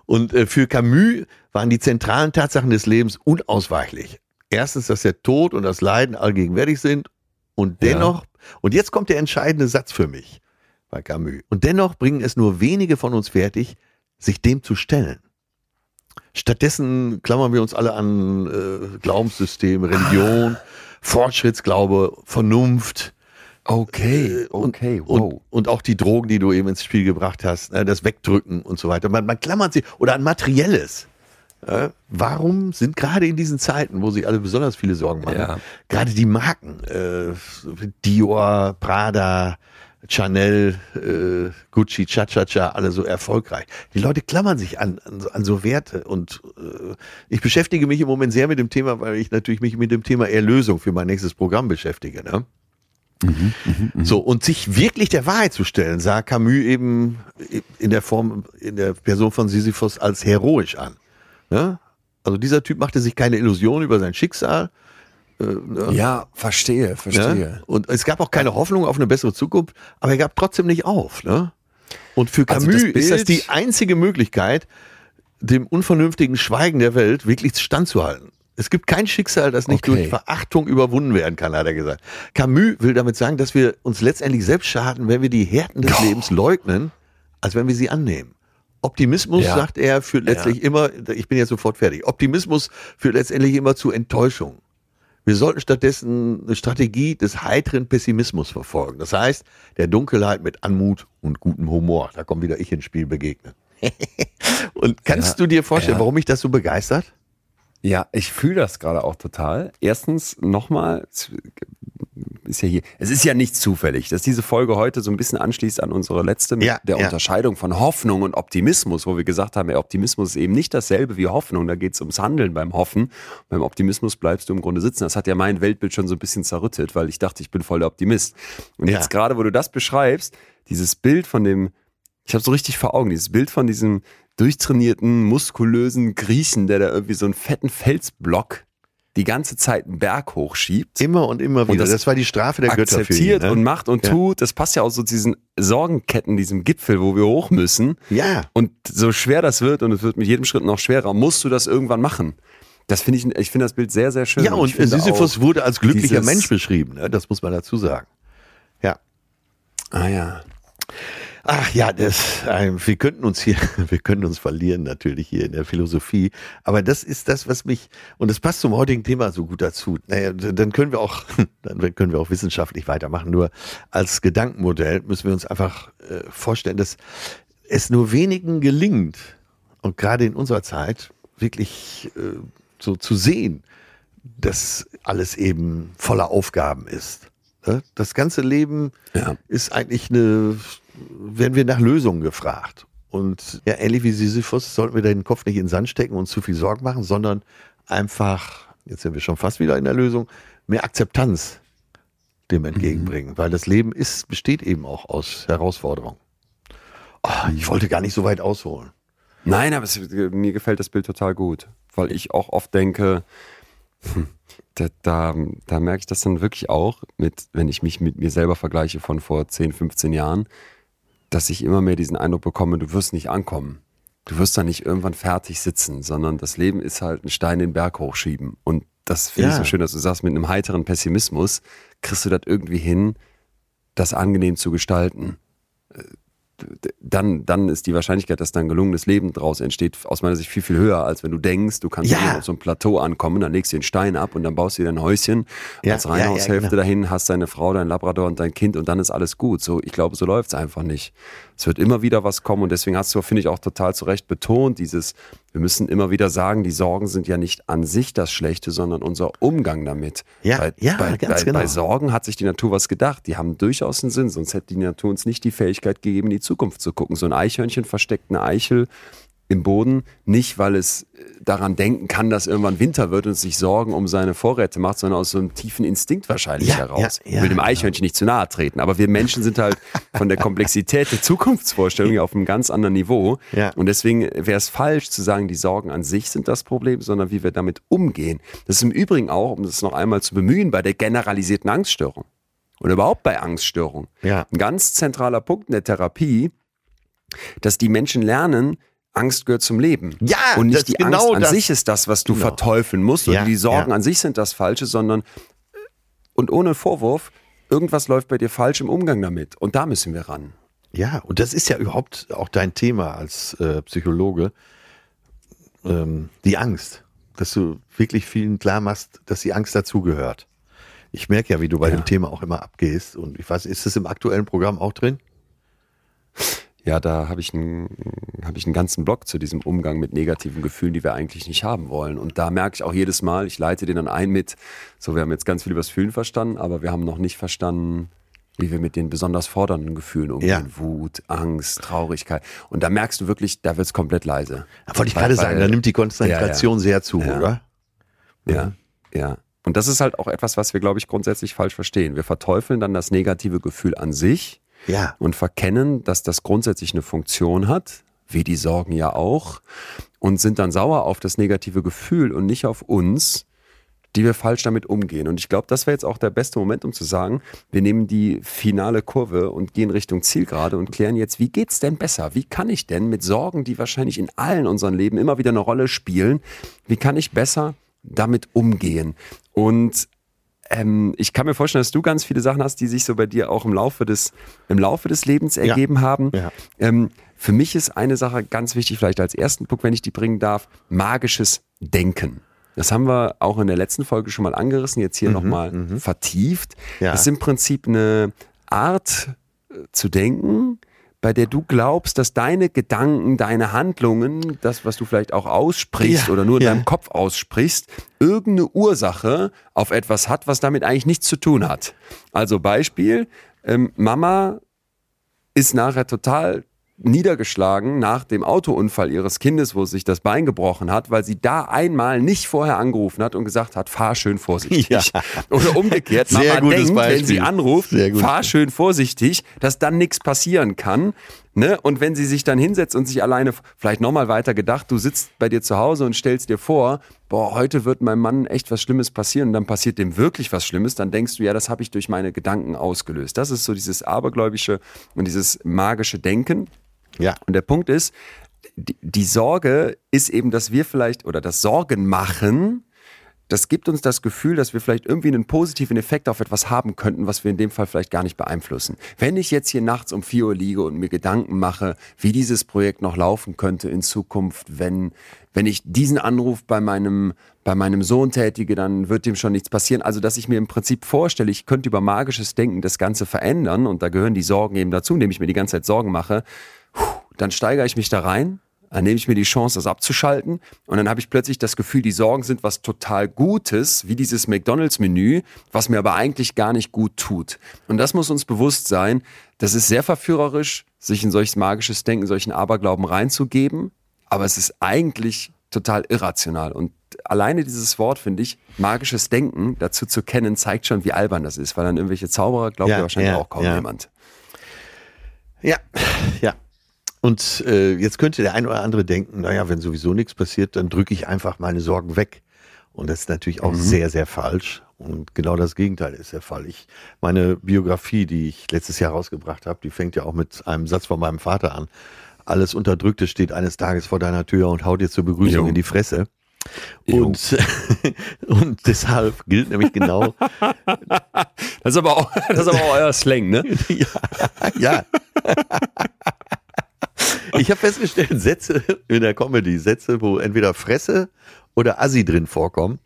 Und äh, für Camus waren die zentralen Tatsachen des Lebens unausweichlich. Erstens, dass der Tod und das Leiden allgegenwärtig sind und dennoch, ja. und jetzt kommt der entscheidende Satz für mich bei Camus, und dennoch bringen es nur wenige von uns fertig, sich dem zu stellen. Stattdessen klammern wir uns alle an äh, Glaubenssysteme, Religion, Fortschrittsglaube, Vernunft. Okay, okay, wow. Und, und auch die Drogen, die du eben ins Spiel gebracht hast, das Wegdrücken und so weiter. Man, man klammert sich, oder an Materielles. Ja, warum sind gerade in diesen Zeiten, wo sich alle besonders viele Sorgen machen, ja. gerade die Marken, äh, Dior, Prada, Chanel, äh, Gucci, Cha-Cha-Cha, alle so erfolgreich. Die Leute klammern sich an, an, an so Werte, und äh, ich beschäftige mich im Moment sehr mit dem Thema, weil ich natürlich mich mit dem Thema Erlösung für mein nächstes Programm beschäftige. Ne? Mhm, mh, so, und sich wirklich der Wahrheit zu stellen, sah Camus eben in der Form, in der Person von Sisyphos als heroisch an. Ne? Also dieser Typ machte sich keine Illusionen über sein Schicksal. Ja, verstehe, verstehe. Ja? Und es gab auch keine Hoffnung auf eine bessere Zukunft, aber er gab trotzdem nicht auf. Ne? Und für Camus also das Bild, ist das die einzige Möglichkeit, dem unvernünftigen Schweigen der Welt wirklich standzuhalten. Es gibt kein Schicksal, das nicht okay. durch Verachtung überwunden werden kann, hat er gesagt. Camus will damit sagen, dass wir uns letztendlich selbst schaden, wenn wir die Härten des oh. Lebens leugnen, als wenn wir sie annehmen. Optimismus, ja. sagt er, führt letztlich ja. immer, ich bin jetzt sofort fertig, Optimismus führt letztendlich immer zu Enttäuschung. Wir sollten stattdessen eine Strategie des heiteren Pessimismus verfolgen. Das heißt, der Dunkelheit mit Anmut und gutem Humor. Da kommt wieder ich ins Spiel, begegnen. Und kannst ja, du dir vorstellen, ja. warum mich das so begeistert? Ja, ich fühle das gerade auch total. Erstens nochmal, ist ja hier, es ist ja nicht zufällig, dass diese Folge heute so ein bisschen anschließt an unsere letzte mit ja, der ja. Unterscheidung von Hoffnung und Optimismus, wo wir gesagt haben, ja, Optimismus ist eben nicht dasselbe wie Hoffnung, da geht es ums Handeln beim Hoffen. Beim Optimismus bleibst du im Grunde sitzen. Das hat ja mein Weltbild schon so ein bisschen zerrüttet, weil ich dachte, ich bin voll der Optimist. Und ja. jetzt gerade, wo du das beschreibst, dieses Bild von dem, ich habe so richtig vor Augen, dieses Bild von diesem durchtrainierten, muskulösen Griechen, der da irgendwie so einen fetten Felsblock die ganze Zeit einen Berg hochschiebt. Immer und immer wieder. Und das, das war die Strafe der Götter für ihn. Akzeptiert und macht und ja. tut. Das passt ja auch so zu diesen Sorgenketten, diesem Gipfel, wo wir hoch müssen. Ja. Und so schwer das wird, und es wird mit jedem Schritt noch schwerer, musst du das irgendwann machen. Das finde ich, ich finde das Bild sehr, sehr schön. Ja, und Sisyphos wurde als glücklicher Mensch beschrieben. Das muss man dazu sagen. Ja. Ah ja. Ach ja, das, wir könnten uns hier, wir können uns verlieren natürlich hier in der Philosophie, aber das ist das, was mich, und das passt zum heutigen Thema so gut dazu. Naja, dann können wir auch, dann können wir auch wissenschaftlich weitermachen. Nur als Gedankenmodell müssen wir uns einfach vorstellen, dass es nur wenigen gelingt, und gerade in unserer Zeit wirklich so zu sehen, dass alles eben voller Aufgaben ist. Das ganze Leben ja. ist eigentlich eine, werden wir nach Lösungen gefragt. Und ja, ähnlich wie Sisyphos sollten wir den Kopf nicht in den Sand stecken und uns zu viel Sorgen machen, sondern einfach, jetzt sind wir schon fast wieder in der Lösung, mehr Akzeptanz dem entgegenbringen. Mhm. Weil das Leben ist, besteht eben auch aus Herausforderungen. Oh, ich wollte gar nicht so weit ausholen. Nein, aber es, mir gefällt das Bild total gut, weil ich auch oft denke, hm. Da, da, da merke ich das dann wirklich auch, mit, wenn ich mich mit mir selber vergleiche von vor zehn, fünfzehn Jahren, dass ich immer mehr diesen Eindruck bekomme, du wirst nicht ankommen. Du wirst da nicht irgendwann fertig sitzen, sondern das Leben ist halt ein Stein den Berg hochschieben. Und das finde ja. ich so schön, dass du sagst, mit einem heiteren Pessimismus kriegst du das irgendwie hin, das angenehm zu gestalten. Dann, dann ist die Wahrscheinlichkeit, dass dann gelungenes Leben draus entsteht, aus meiner Sicht viel, viel höher, als wenn du denkst, du kannst ja. auf so einem Plateau ankommen, dann legst du den Stein ab und dann baust du dir ein Häuschen ja, als Reihenhaushälfte ja, ja, genau. dahin, hast deine Frau, dein Labrador und dein Kind und dann ist alles gut. So, ich glaube, so läuft's einfach nicht. Es wird immer wieder was kommen und deswegen hast du, finde ich, auch total zu Recht betont, dieses, wir müssen immer wieder sagen, die Sorgen sind ja nicht an sich das Schlechte, sondern unser Umgang damit. Ja, bei, ja, bei, ganz bei, genau. bei Sorgen hat sich die Natur was gedacht. Die haben durchaus einen Sinn, sonst hätte die Natur uns nicht die Fähigkeit gegeben, in die Zukunft zu gucken. So ein Eichhörnchen versteckt eine Eichel im Boden, nicht weil es daran denken kann, dass irgendwann Winter wird und sich Sorgen um seine Vorräte macht, sondern aus so einem tiefen Instinkt wahrscheinlich ja, heraus. Ja, ja, ich will dem Eichhörnchen genau. nicht zu nahe treten, aber wir Menschen sind halt von der Komplexität der Zukunftsvorstellung auf einem ganz anderen Niveau ja. und deswegen wäre es falsch zu sagen, die Sorgen an sich sind das Problem, sondern wie wir damit umgehen. Das ist im Übrigen auch, um das noch einmal zu bemühen, bei der generalisierten Angststörung und überhaupt bei Angststörungen. Ja. Ein ganz zentraler Punkt in der Therapie, dass die Menschen lernen, Angst gehört zum Leben. Ja, und nicht die genau Angst an das. sich ist das, was du genau. verteufeln musst. Ja, und die Sorgen ja. an sich sind das Falsche, sondern, und ohne Vorwurf, irgendwas läuft bei dir falsch im Umgang damit. Und da müssen wir ran. Ja, und das ist ja überhaupt auch dein Thema als äh, Psychologe, ähm, die Angst. Dass du wirklich vielen klar machst, dass die Angst dazugehört. Ich merke ja, wie du bei ja. dem Thema auch immer abgehst. Und ich weiß, ist das im aktuellen Programm auch drin? Ja, da habe ich einen, habe ich einen ganzen Blog zu diesem Umgang mit negativen Gefühlen, die wir eigentlich nicht haben wollen. Und da merke ich auch jedes Mal, ich leite den dann ein mit, so wir haben jetzt ganz viel über das Fühlen verstanden, aber wir haben noch nicht verstanden, wie wir mit den besonders fordernden Gefühlen umgehen. Ja. Wut, Angst, Traurigkeit. Und da merkst du wirklich, da wird's komplett leise. Da wollte ich gerade sagen, da nimmt die Konzentration ja, ja. sehr zu, ja. oder? Ja, ja. ja. Und das ist halt auch etwas, was wir, glaube ich, grundsätzlich falsch verstehen. Wir verteufeln dann das negative Gefühl an sich. Ja. Und verkennen, dass das grundsätzlich eine Funktion hat, wie die Sorgen ja auch, und sind dann sauer auf das negative Gefühl und nicht auf uns, die wir falsch damit umgehen. Und ich glaube, das wäre jetzt auch der beste Moment, um zu sagen, wir nehmen die finale Kurve und gehen Richtung Zielgerade und klären jetzt, wie geht's denn besser? Wie kann ich denn mit Sorgen, die wahrscheinlich in allen unseren Leben immer wieder eine Rolle spielen, wie kann ich besser damit umgehen? Und Ähm, ich kann mir vorstellen, dass du ganz viele Sachen hast, die sich so bei dir auch im Laufe des, im Laufe des Lebens ergeben ja. haben. Ja. Ähm, für mich ist eine Sache ganz wichtig, vielleicht als ersten Punkt, wenn ich die bringen darf, magisches Denken. Das haben wir auch in der letzten Folge schon mal angerissen, jetzt hier mhm, nochmal mhm. vertieft. Ja. Das ist im Prinzip eine Art äh, zu denken, bei der du glaubst, dass deine Gedanken, deine Handlungen, das, was du vielleicht auch aussprichst ja, oder nur in ja. deinem Kopf aussprichst, irgendeine Ursache auf etwas hat, was damit eigentlich nichts zu tun hat. Also Beispiel, ähm, Mama ist nachher total niedergeschlagen nach dem Autounfall ihres Kindes, wo sich das Bein gebrochen hat, weil sie da einmal nicht vorher angerufen hat und gesagt hat, fahr schön vorsichtig. Ja. Oder umgekehrt, Mama denkt, Beispiel. wenn sie anruft, fahr schön vorsichtig, dass dann nichts passieren kann. Ne? Und wenn sie sich dann hinsetzt und sich alleine, vielleicht nochmal weiter gedacht, du sitzt bei dir zu Hause und stellst dir vor, boah, heute wird meinem Mann echt was Schlimmes passieren, und dann passiert dem wirklich was Schlimmes, dann denkst du, ja, das habe ich durch meine Gedanken ausgelöst. Das ist so dieses abergläubische und dieses magische Denken. Ja. Und der Punkt ist, die, die Sorge ist eben, dass wir vielleicht, oder das Sorgen machen, das gibt uns das Gefühl, dass wir vielleicht irgendwie einen positiven Effekt auf etwas haben könnten, was wir in dem Fall vielleicht gar nicht beeinflussen. Wenn ich jetzt hier nachts um vier Uhr liege und mir Gedanken mache, wie dieses Projekt noch laufen könnte in Zukunft, wenn, wenn ich diesen Anruf bei meinem, bei meinem Sohn tätige, dann wird dem schon nichts passieren. Also, dass ich mir im Prinzip vorstelle, ich könnte über magisches Denken das Ganze verändern, und da gehören die Sorgen eben dazu, indem ich mir die ganze Zeit Sorgen mache, dann steigere ich mich da rein. Dann nehme ich mir die Chance, das abzuschalten, und dann habe ich plötzlich das Gefühl, die Sorgen sind was total Gutes, wie dieses McDonalds-Menü, was mir aber eigentlich gar nicht gut tut. Und das muss uns bewusst sein, das ist sehr verführerisch, sich in solches magisches Denken, solchen Aberglauben reinzugeben, aber es ist eigentlich total irrational. Und alleine dieses Wort, finde ich, magisches Denken, dazu zu kennen, zeigt schon, wie albern das ist, weil dann irgendwelche Zauberer glaubt ja, ja wahrscheinlich ja, auch kaum ja. jemand. Ja, ja. Und äh, jetzt könnte der ein oder andere denken, naja, wenn sowieso nichts passiert, dann drücke ich einfach meine Sorgen weg. Und das ist natürlich auch mhm. sehr, sehr falsch. Und genau das Gegenteil ist der Fall. Ich, meine Biografie, die ich letztes Jahr rausgebracht habe, die fängt ja auch mit einem Satz von meinem Vater an. Alles Unterdrückte steht eines Tages vor deiner Tür und haut dir zur Begrüßung jo. in die Fresse. Und, und deshalb gilt nämlich genau. Das ist aber auch, das ist aber auch euer Slang, ne? Ja, ja. Ich habe festgestellt, Sätze in der Comedy, Sätze, wo entweder Fresse oder Assi drin vorkommen,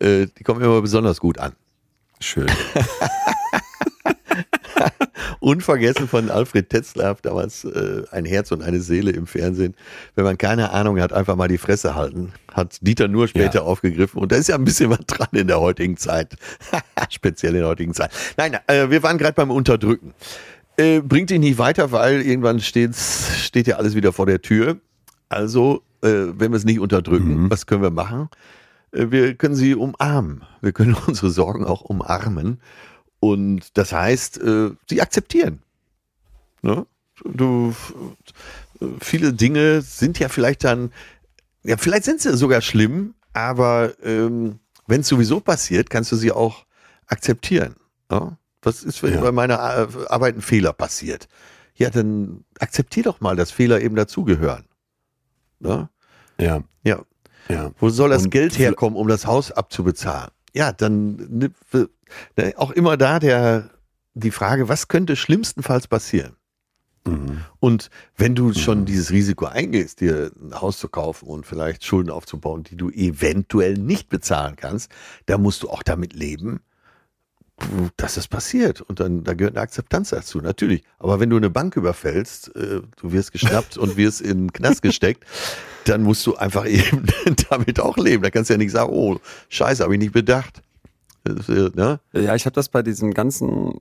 äh, die kommen immer besonders gut an. Schön. Unvergessen von Alfred Tetzlaff, damals äh, ein Herz und eine Seele im Fernsehen. Wenn man keine Ahnung hat, einfach mal die Fresse halten. Hat Dieter Nuhr später ja. aufgegriffen. Und da ist ja ein bisschen was dran in der heutigen Zeit. Speziell in der heutigen Zeit. Nein, äh, wir waren gerade beim Unterdrücken. Äh, bringt ihn nicht weiter, weil irgendwann steht ja alles wieder vor der Tür. Also, äh, wenn wir es nicht unterdrücken, mhm. was können wir machen? Äh, wir können sie umarmen. Wir können unsere Sorgen auch umarmen. Und das heißt, äh, sie akzeptieren. Ne? Du, viele Dinge sind ja vielleicht dann, ja, vielleicht sind sie sogar schlimm, aber ähm, wenn es sowieso passiert, kannst du sie auch akzeptieren. Ja? Was ist, wenn ja. bei meiner Arbeit ein Fehler passiert? Ja, dann akzeptier doch mal, dass Fehler eben dazugehören. Ja. Ja. ja. ja. Wo soll das Und Geld herkommen, um das Haus abzubezahlen? Ja, dann auch immer da der, die Frage, was könnte schlimmstenfalls passieren? Mhm. Und wenn du schon mhm. dieses Risiko eingehst, dir ein Haus zu kaufen und vielleicht Schulden aufzubauen, die du eventuell nicht bezahlen kannst, dann musst du auch damit leben, dass es passiert. Und dann da gehört eine Akzeptanz dazu, natürlich. Aber wenn du eine Bank überfällst, äh, du wirst geschnappt und wirst in den Knast gesteckt, dann musst du einfach eben damit auch leben. Da kannst du ja nicht sagen, oh, scheiße, habe ich nicht bedacht. Das, äh, ne? Ja, ich habe das bei diesem ganzen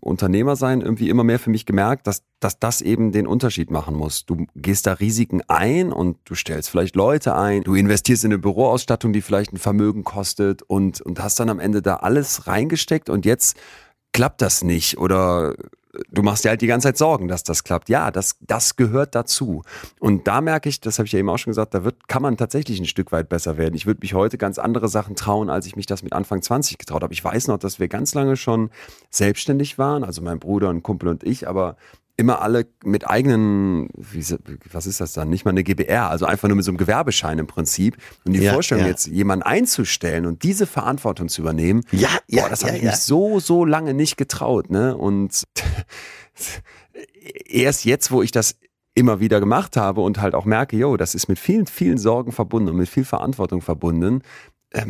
Unternehmer sein irgendwie immer mehr für mich gemerkt, dass, dass das eben den Unterschied machen muss. Du gehst da Risiken ein und du stellst vielleicht Leute ein, du investierst in eine Büroausstattung, die vielleicht ein Vermögen kostet und, und hast dann am Ende da alles reingesteckt und jetzt klappt das nicht oder du machst dir halt die ganze Zeit Sorgen, dass das klappt. Ja, das, das gehört dazu. Und da merke ich, das habe ich ja eben auch schon gesagt, da wird, kann man tatsächlich ein Stück weit besser werden. Ich würde mich heute ganz andere Sachen trauen, als ich mich das mit Anfang zwanzig getraut habe. Ich weiß noch, dass wir ganz lange schon selbstständig waren, also mein Bruder, ein Kumpel und ich, aber immer alle mit eigenen, wie, was ist das dann, nicht mal eine G B R, also einfach nur mit so einem Gewerbeschein im Prinzip. Und die ja, Vorstellung ja. jetzt, jemanden einzustellen und diese Verantwortung zu übernehmen, ja, ja, boah, das ja, habe ich ja. mich so, so lange nicht getraut. Ne? Und erst jetzt, wo ich das immer wieder gemacht habe und halt auch merke, jo, das ist mit vielen, vielen Sorgen verbunden und mit viel Verantwortung verbunden,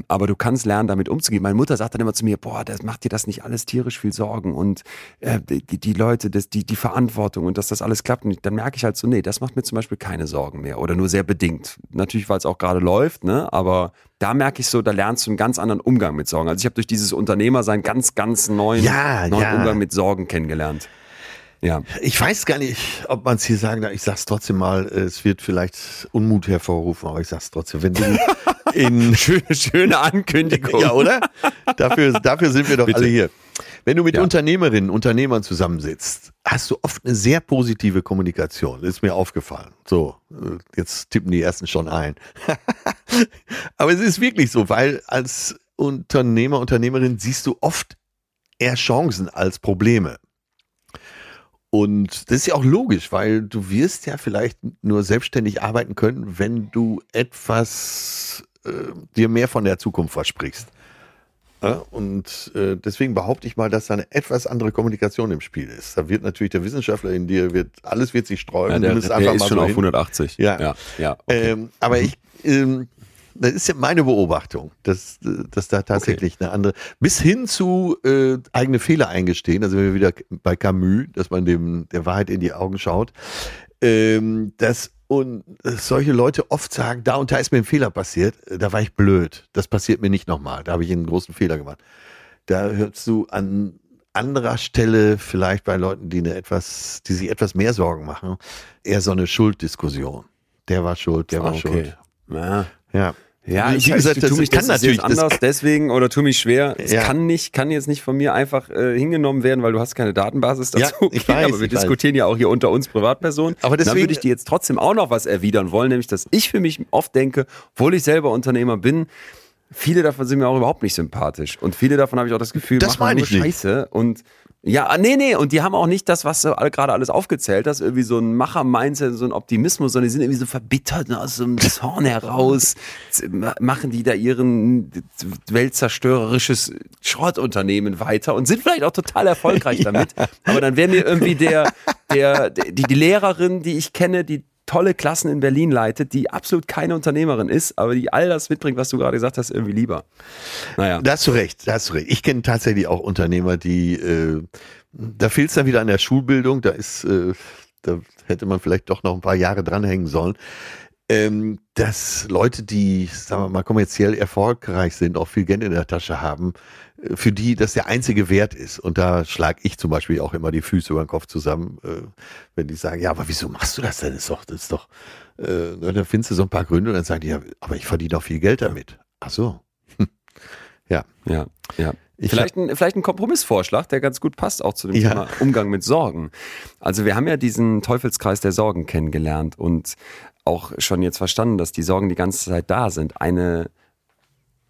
aber du kannst lernen, damit umzugehen. Meine Mutter sagt dann immer zu mir, boah, das macht dir das nicht alles tierisch viel Sorgen und äh, die, die Leute, das, die, die Verantwortung und dass das alles klappt. Und dann merke ich halt so, nee, das macht mir zum Beispiel keine Sorgen mehr oder nur sehr bedingt. Natürlich, weil es auch gerade läuft, ne? Aber da merke ich so, da lernst du einen ganz anderen Umgang mit Sorgen. Also ich habe durch dieses Unternehmersein ganz, ganz neuen, ja, neuen ja. Umgang mit Sorgen kennengelernt. Ja. Ich weiß gar nicht, ob man es hier sagen darf. Ich sag's trotzdem mal, es wird vielleicht Unmut hervorrufen, aber ich sag's trotzdem. Wenn du in schöne, schöne Ankündigung. Ja, oder? Dafür, dafür sind wir doch Bitte. alle hier. Wenn du mit ja. Unternehmerinnen, Unternehmern zusammensitzt, hast du oft eine sehr positive Kommunikation. Das ist mir aufgefallen. So, jetzt tippen die ersten schon ein. Aber es ist wirklich so, weil als Unternehmer, Unternehmerin siehst du oft eher Chancen als Probleme. Und das ist ja auch logisch, weil du wirst ja vielleicht nur selbstständig arbeiten können, wenn du etwas äh, dir mehr von der Zukunft versprichst. Ja, und äh, deswegen behaupte ich mal, dass da eine etwas andere Kommunikation im Spiel ist. Da wird natürlich der Wissenschaftler in dir, wird alles wird sich sträuben. Ja, der, der, der ist schon auf hundertachtzig. Ja, ja, ja okay. ähm, aber ich, ähm, das ist ja meine Beobachtung, dass, dass da tatsächlich okay. eine andere, bis hin zu äh, eigene Fehler eingestehen, also wenn wir wieder bei Camus, dass man dem der Wahrheit in die Augen schaut, ähm, dass und dass solche Leute oft sagen, da und da ist mir ein Fehler passiert, da war ich blöd, das passiert mir nicht nochmal, da habe ich einen großen Fehler gemacht. Da hörst du an anderer Stelle vielleicht bei Leuten, die eine etwas, die sich etwas mehr Sorgen machen, eher so eine Schulddiskussion. Der war schuld, der war okay. schuld. Ja. Ja, ja, ich, gesagt, ich tu mich, das kann natürlich jetzt anders, das, deswegen, oder tu mich schwer. Es ja. kann nicht, kann jetzt nicht von mir einfach äh, hingenommen werden, weil du hast keine Datenbasis dazu. Ja, ich weiß, aber wir ich diskutieren weiß. ja auch hier unter uns Privatpersonen. Aber deswegen dann würde ich dir jetzt trotzdem auch noch was erwidern wollen, nämlich, dass ich für mich oft denke, obwohl ich selber Unternehmer bin, viele davon sind mir auch überhaupt nicht sympathisch. Und viele davon habe ich auch das Gefühl, das machen nur Scheiße. Und ja, nee, nee, und die haben auch nicht das, was du gerade alles aufgezählt hast, irgendwie so ein Macher-Mindset, so ein Optimismus, sondern die sind irgendwie so verbittert und aus so einem Zorn heraus machen die da ihren weltzerstörerisches Schrottunternehmen weiter und sind vielleicht auch total erfolgreich damit. Ja. Aber dann wäre mir irgendwie der, der, die, die Lehrerin, die ich kenne, die tolle Klassen in Berlin leitet, die absolut keine Unternehmerin ist, aber die all das mitbringt, was du gerade gesagt hast, irgendwie lieber. Naja. Da hast du recht, da hast du recht. Ich kenne tatsächlich auch Unternehmer, die, äh, da fehlt es dann wieder an der Schulbildung, da ist, äh, da hätte man vielleicht doch noch ein paar Jahre dranhängen sollen, ähm, dass Leute, die, sagen wir mal, kommerziell erfolgreich sind, auch viel Geld in der Tasche haben, für die das der einzige Wert ist. Und da schlage ich zum Beispiel auch immer die Füße über den Kopf zusammen, wenn die sagen, ja, aber wieso machst du das denn? Das ist doch, das ist doch Äh, und dann findest du so ein paar Gründe und dann sagen die, ja, aber ich verdiene auch viel Geld damit. Ach so. Ja. Ja, ja. Vielleicht ein, vielleicht ein Kompromissvorschlag, der ganz gut passt auch zu dem ja. Thema Umgang mit Sorgen. Also wir haben ja diesen Teufelskreis der Sorgen kennengelernt und auch schon jetzt verstanden, dass die Sorgen die ganze Zeit da sind. Eine,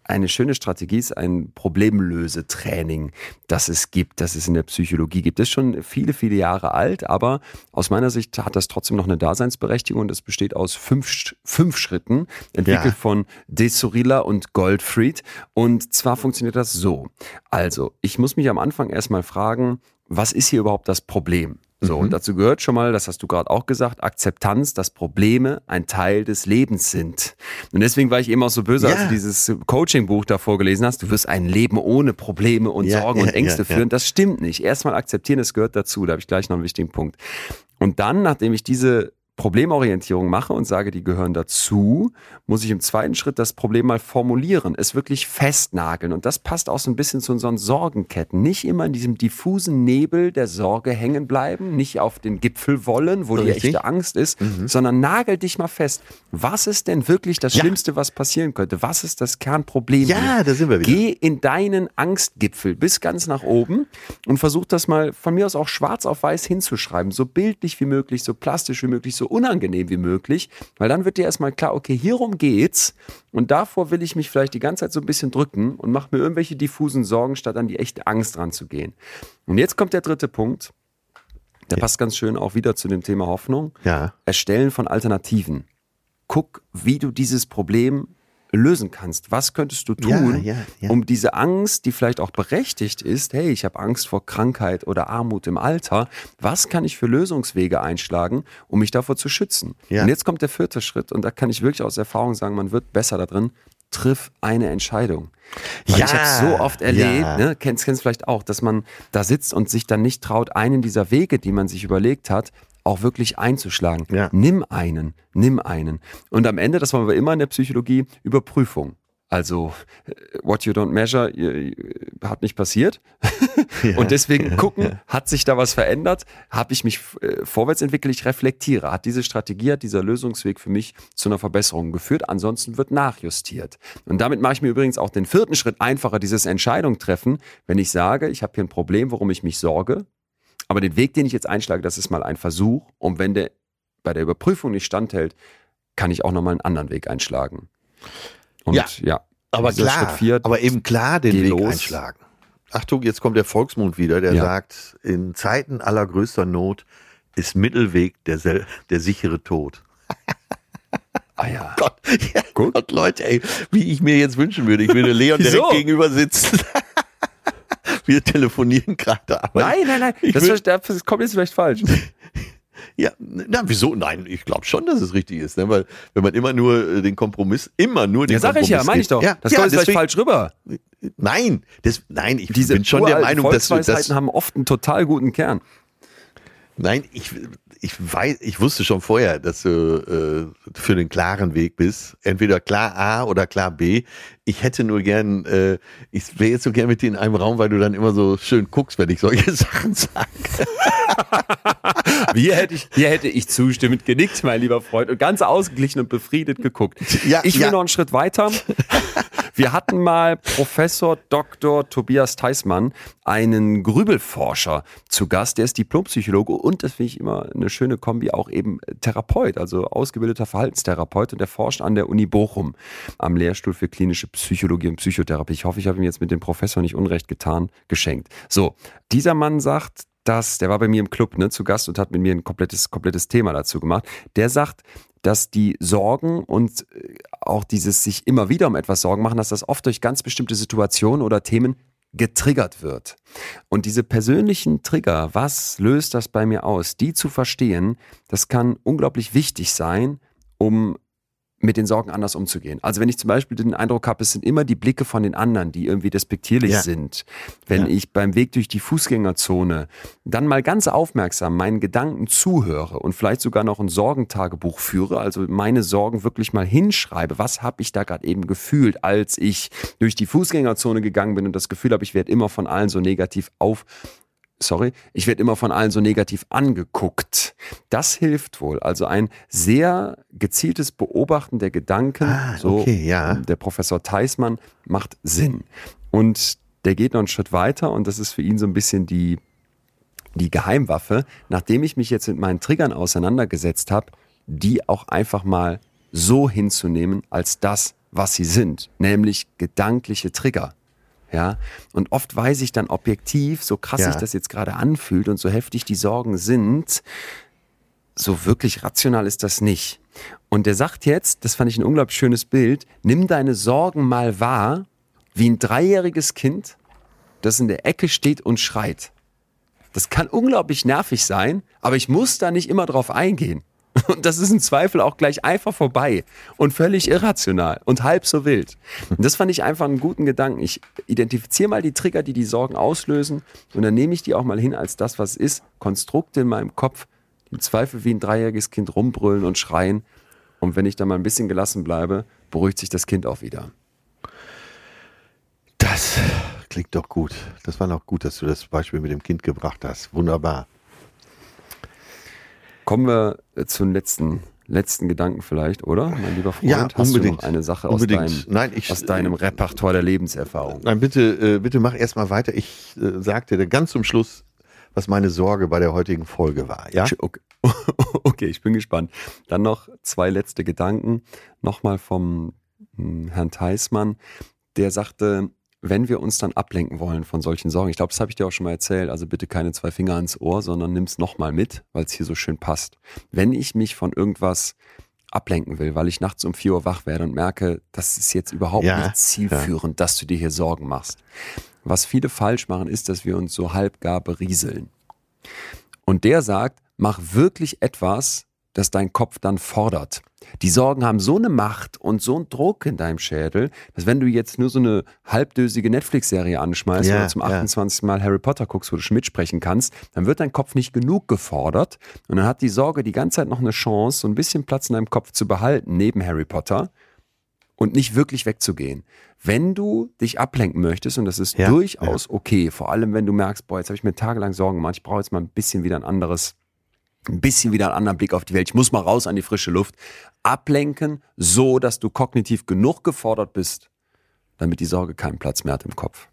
eine schöne Strategie ist ein Problemlösetraining, das es gibt, das es in der Psychologie gibt. Das ist schon viele, viele Jahre alt, aber aus meiner Sicht hat das trotzdem noch eine Daseinsberechtigung und es besteht aus fünf, fünf Schritten, entwickelt ja. von De Surilla und Goldfried. Und zwar funktioniert das so. Also, ich muss mich am Anfang erstmal fragen, was ist hier überhaupt das Problem? So, und dazu gehört schon mal, das hast du gerade auch gesagt, Akzeptanz, dass Probleme ein Teil des Lebens sind. Und deswegen war ich eben auch so böse, ja. als du dieses Coaching-Buch da vorgelesen hast, du wirst ein Leben ohne Probleme und ja, Sorgen ja, und Ängste ja, ja. führen. Das stimmt nicht. Erstmal akzeptieren, das gehört dazu. Da habe ich gleich noch einen wichtigen Punkt. Und dann, nachdem ich diese Problemorientierung mache und sage, die gehören dazu, muss ich im zweiten Schritt das Problem mal formulieren, es wirklich festnageln. Und das passt auch so ein bisschen zu unseren Sorgenketten. Nicht immer in diesem diffusen Nebel der Sorge hängen bleiben, nicht auf den Gipfel wollen, wo Richtig. die echte Angst ist, mhm. sondern nagel dich mal fest. Was ist denn wirklich das ja. Schlimmste, was passieren könnte? Was ist das Kernproblem? Ja, hier? Da sind wir wieder. Geh in deinen Angstgipfel bis ganz nach oben und versuch das mal von mir aus auch schwarz auf weiß hinzuschreiben. So bildlich wie möglich, so plastisch wie möglich, so so unangenehm wie möglich, weil dann wird dir erstmal klar, okay, hierum geht's und davor will ich mich vielleicht die ganze Zeit so ein bisschen drücken und mache mir irgendwelche diffusen Sorgen, statt an die echte Angst ranzugehen. Und jetzt kommt der dritte Punkt, der ja. passt ganz schön auch wieder zu dem Thema Hoffnung. Ja. Erstellen von Alternativen. Guck, wie du dieses Problem lösen kannst. Was könntest du tun, ja, ja, ja. um diese Angst, die vielleicht auch berechtigt ist, hey, ich habe Angst vor Krankheit oder Armut im Alter, was kann ich für Lösungswege einschlagen, um mich davor zu schützen? Ja. Und jetzt kommt der vierte Schritt und da kann ich wirklich aus Erfahrung sagen, man wird besser da drin, triff eine Entscheidung. Weil ja, ich habe so oft erlebt, ja. ne, kennst du vielleicht auch, dass man da sitzt und sich dann nicht traut, einen dieser Wege, die man sich überlegt hat, auch wirklich einzuschlagen. Ja. Nimm einen, nimm einen. Und am Ende, das wollen wir immer in der Psychologie, Überprüfung. Also, what you don't measure hat nicht passiert. Ja. Und deswegen gucken, ja. hat sich da was verändert? Habe ich mich äh, vorwärts entwickelt? Ich reflektiere. Hat diese Strategie, hat dieser Lösungsweg für mich zu einer Verbesserung geführt? Ansonsten wird nachjustiert. Und damit mache ich mir übrigens auch den vierten Schritt einfacher, dieses Entscheidung treffen, wenn ich sage, ich habe hier ein Problem, worum ich mich sorge. Aber den Weg, den ich jetzt einschlage, das ist mal ein Versuch. Und wenn der bei der Überprüfung nicht standhält, kann ich auch nochmal einen anderen Weg einschlagen. Und ja, ja aber klar, vier, aber eben klar den Weg los. einschlagen. Achtung, jetzt kommt der Volksmund wieder, der ja. sagt, in Zeiten allergrößter Not ist Mittelweg der, sel- der sichere Tod. Ah ja. Gott, ja, Gott, Leute, ey, wie ich mir jetzt wünschen würde, ich würde Leon direkt gegenüber sitzen. Wir telefonieren gerade. Aber nein, nein, nein. Das, will, das kommt jetzt vielleicht falsch. Ja, na, wieso? Nein, ich glaube schon, dass es richtig ist. Ne? Weil, wenn man immer nur den Kompromiss, immer nur den ja, Kompromiss. Ja, sag ich ja, meine ich doch. Ja, das ja, kommt jetzt deswegen, vielleicht falsch rüber. Nein, das, nein, ich Diese bin schon der Meinung, dass wir das. Haben oft einen total guten Kern. Nein, ich, ich weiß, ich wusste schon vorher, dass du äh, für den klaren Weg bist. Entweder klar A oder klar B. Ich hätte nur gern, äh, ich wäre jetzt so gern mit dir in einem Raum, weil du dann immer so schön guckst, wenn ich solche Sachen sage. Hier hätte ich, hier hätte ich zustimmend genickt, mein lieber Freund, und ganz ausgeglichen und befriedet geguckt. Ja, ich will ja. noch einen Schritt weiter. Wir hatten mal Professor Doktor Tobias Teismann, einen Grübelforscher, zu Gast. Der ist Diplompsychologe und, das finde ich immer eine schöne Kombi, auch eben Therapeut, also ausgebildeter Verhaltenstherapeut. Und der forscht an der Uni Bochum am Lehrstuhl für klinische Psychologie und Psychotherapie. Ich hoffe, ich habe ihm jetzt mit dem Professor nicht Unrecht getan, geschenkt. So, dieser Mann sagt, dass, der war bei mir im Club, ne, zu Gast und hat mit mir ein komplettes, komplettes Thema dazu gemacht. Der sagt, dass die Sorgen und auch dieses sich immer wieder um etwas Sorgen machen, dass das oft durch ganz bestimmte Situationen oder Themen getriggert wird. Und diese persönlichen Trigger, was löst das bei mir aus? Die zu verstehen, das kann unglaublich wichtig sein, um mit den Sorgen anders umzugehen. Also wenn ich zum Beispiel den Eindruck habe, es sind immer die Blicke von den anderen, die irgendwie despektierlich ja. sind. Wenn ja. ich beim Weg durch die Fußgängerzone dann mal ganz aufmerksam meinen Gedanken zuhöre und vielleicht sogar noch ein Sorgentagebuch führe, also meine Sorgen wirklich mal hinschreibe, was habe ich da gerade eben gefühlt, als ich durch die Fußgängerzone gegangen bin und das Gefühl habe, ich werde immer von allen so negativ auf sorry, ich werde immer von allen so negativ angeguckt. Das hilft wohl. Also ein sehr gezieltes Beobachten der Gedanken, ah, so okay, ja. Der Professor Teismann, macht Sinn. Und der geht noch einen Schritt weiter und das ist für ihn so ein bisschen die, die Geheimwaffe, nachdem ich mich jetzt mit meinen Triggern auseinandergesetzt habe, die auch einfach mal so hinzunehmen als das, was sie sind, nämlich gedankliche Trigger. Ja, und oft weiß ich dann objektiv, so krass ja. sich das jetzt gerade anfühlt und so heftig die Sorgen sind, so wirklich rational ist das nicht. Und der sagt jetzt, das fand ich ein unglaublich schönes Bild, nimm deine Sorgen mal wahr, wie ein dreijähriges Kind, das in der Ecke steht und schreit. Das kann unglaublich nervig sein, aber ich muss da nicht immer drauf eingehen. Und das ist im Zweifel auch gleich einfach vorbei und völlig irrational und halb so wild. Und das fand ich einfach einen guten Gedanken. Ich identifiziere mal die Trigger, die die Sorgen auslösen und dann nehme ich die auch mal hin als das, was es ist. Konstrukte in meinem Kopf, die im Zweifel wie ein dreijähriges Kind rumbrüllen und schreien. Und wenn ich da mal ein bisschen gelassen bleibe, beruhigt sich das Kind auch wieder. Das klingt doch gut. Das war noch gut, dass du das Beispiel mit dem Kind gebracht hast. Wunderbar. Kommen wir zum letzten, letzten Gedanken vielleicht, oder? Mein lieber Freund, ja, hast du noch eine Sache aus deinem, nein, ich, aus deinem Repertoire der Lebenserfahrung? Nein, bitte, bitte mach erstmal weiter. Ich äh, sagte dir ganz zum Schluss, was meine Sorge bei der heutigen Folge war. Ja? Okay. Okay, ich bin gespannt. Dann noch zwei letzte Gedanken. Nochmal vom hm, Herrn Teismann, der sagte, wenn wir uns dann ablenken wollen von solchen Sorgen, ich glaube, das habe ich dir auch schon mal erzählt, also bitte keine zwei Finger ans Ohr, sondern nimm es nochmal mit, weil es hier so schön passt. Wenn ich mich von irgendwas ablenken will, weil ich nachts um vier Uhr wach werde und merke, das ist jetzt überhaupt ja, nicht zielführend, ja. dass du dir hier Sorgen machst. Was viele falsch machen, ist, dass wir uns so halbgar berieseln. Und der sagt, mach wirklich etwas, das dein Kopf dann fordert. Die Sorgen haben so eine Macht und so einen Druck in deinem Schädel, dass wenn du jetzt nur so eine halbdösige Netflix-Serie anschmeißt ja, oder zum achtundzwanzigsten Ja. Mal Harry Potter guckst, wo du schon mitsprechen kannst, dann wird dein Kopf nicht genug gefordert und dann hat die Sorge die ganze Zeit noch eine Chance, so ein bisschen Platz in deinem Kopf zu behalten, neben Harry Potter und nicht wirklich wegzugehen. Wenn du dich ablenken möchtest, und das ist ja, durchaus ja. okay, vor allem wenn du merkst, boah, jetzt habe ich mir tagelang Sorgen gemacht, ich brauche jetzt mal ein bisschen wieder ein anderes ein bisschen wieder einen anderen Blick auf die Welt. Ich muss mal raus an die frische Luft. Ablenken, so dass du kognitiv genug gefordert bist, damit die Sorge keinen Platz mehr hat im Kopf.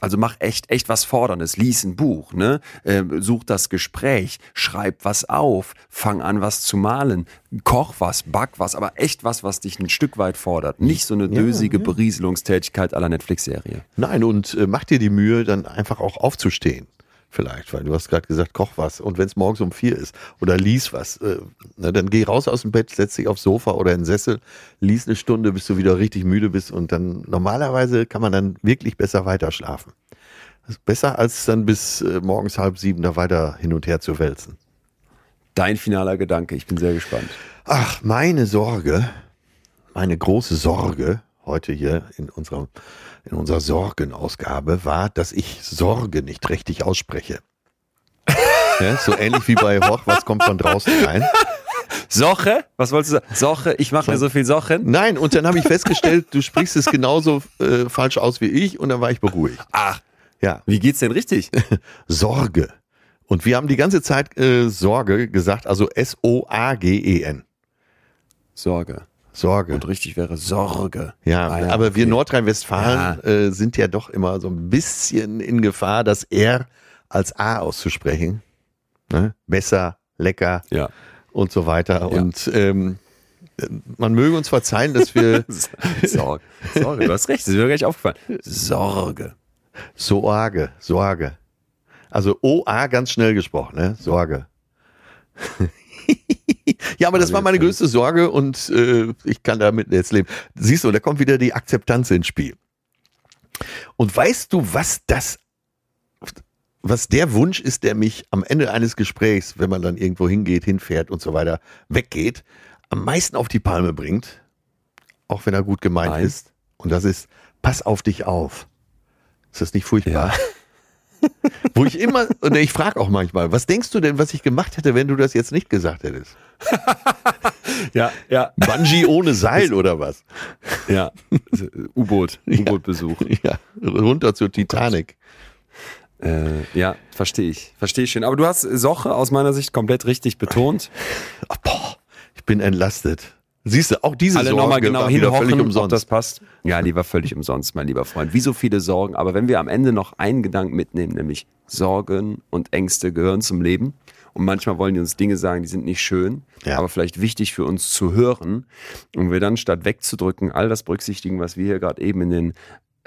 Also mach echt, echt was Forderndes. Lies ein Buch, ne? Äh, such das Gespräch, schreib was auf, fang an, was zu malen, koch was, back was, aber echt was, was dich ein Stück weit fordert. Nicht so eine dösige ja, ja. Berieselungstätigkeit à la Netflix-Serie. Nein, und äh, mach dir die Mühe, dann einfach auch aufzustehen. Vielleicht, weil du hast gerade gesagt, koch was. Und wenn es morgens um vier ist oder lies was, äh, na, dann geh raus aus dem Bett, setz dich aufs Sofa oder in den Sessel, lies eine Stunde, bis du wieder richtig müde bist. Und dann normalerweise kann man dann wirklich besser weiterschlafen. Das ist besser, als dann bis äh, morgens halb sieben da weiter hin und her zu wälzen. Dein finaler Gedanke, ich bin sehr gespannt. Ach, meine Sorge, meine große Sorge heute hier in unserer, in unserer Sorgenausgabe war, dass ich Sorge nicht richtig ausspreche. Ja, so ähnlich wie bei Hoch, was kommt von draußen rein? Soche? Was wolltest du sagen? Soche, ich mache mir so viel Sochen? Nein, und dann habe ich festgestellt, du sprichst es genauso äh, falsch aus wie ich und dann war ich beruhigt. Ach, ja. Wie geht's denn richtig? Sorge. Und wir haben die ganze Zeit äh, Sorge gesagt, also S O A G E N. Sorge. Sorge. Und richtig wäre Sorge. Ja, ah, ja aber okay. wir Nordrhein-Westfalen ja. Äh, sind ja doch immer so ein bisschen in Gefahr, das R als A auszusprechen. Ne? Besser, lecker ja. und so weiter. Ja. Und ähm, man möge uns verzeihen, dass wir... Sorge. Sorge, du hast recht, das ist mir gleich aufgefallen. Sorge. Sorge, Sorge. Also O A ganz schnell gesprochen, ne? Sorge. Ja, aber das war meine größte Sorge und äh, ich kann damit jetzt leben. Siehst du, da kommt wieder die Akzeptanz ins Spiel. Und weißt du, was das, was der Wunsch ist, der mich am Ende eines Gesprächs, wenn man dann irgendwo hingeht, hinfährt und so weiter, weggeht, am meisten auf die Palme bringt, auch wenn er gut gemeint Nein. ist, und das ist, pass auf dich auf. Ist das nicht furchtbar? Ja. Wo ich immer, und ich frage auch manchmal, was denkst du denn, was ich gemacht hätte, wenn du das jetzt nicht gesagt hättest? ja, ja. Bungee ohne Seil oder was? Ja, U-Boot, U-Boot-Besuch. Ja, runter zur Titanic. Äh, ja, verstehe ich. Verstehe ich schön. Aber du hast Soche aus meiner Sicht komplett richtig betont. Oh, boah, ich bin entlastet. Siehst du, auch diese Alle Sorge nochmal genau hinhochen, umsonst. Ob das passt. Ja, die war völlig umsonst, mein lieber Freund. Wie so viele Sorgen. Aber wenn wir am Ende noch einen Gedanken mitnehmen, nämlich Sorgen und Ängste gehören zum Leben. Und manchmal wollen die uns Dinge sagen, die sind nicht schön, ja, aber vielleicht wichtig für uns zu hören. Und wir dann statt wegzudrücken, all das berücksichtigen, was wir hier gerade eben in den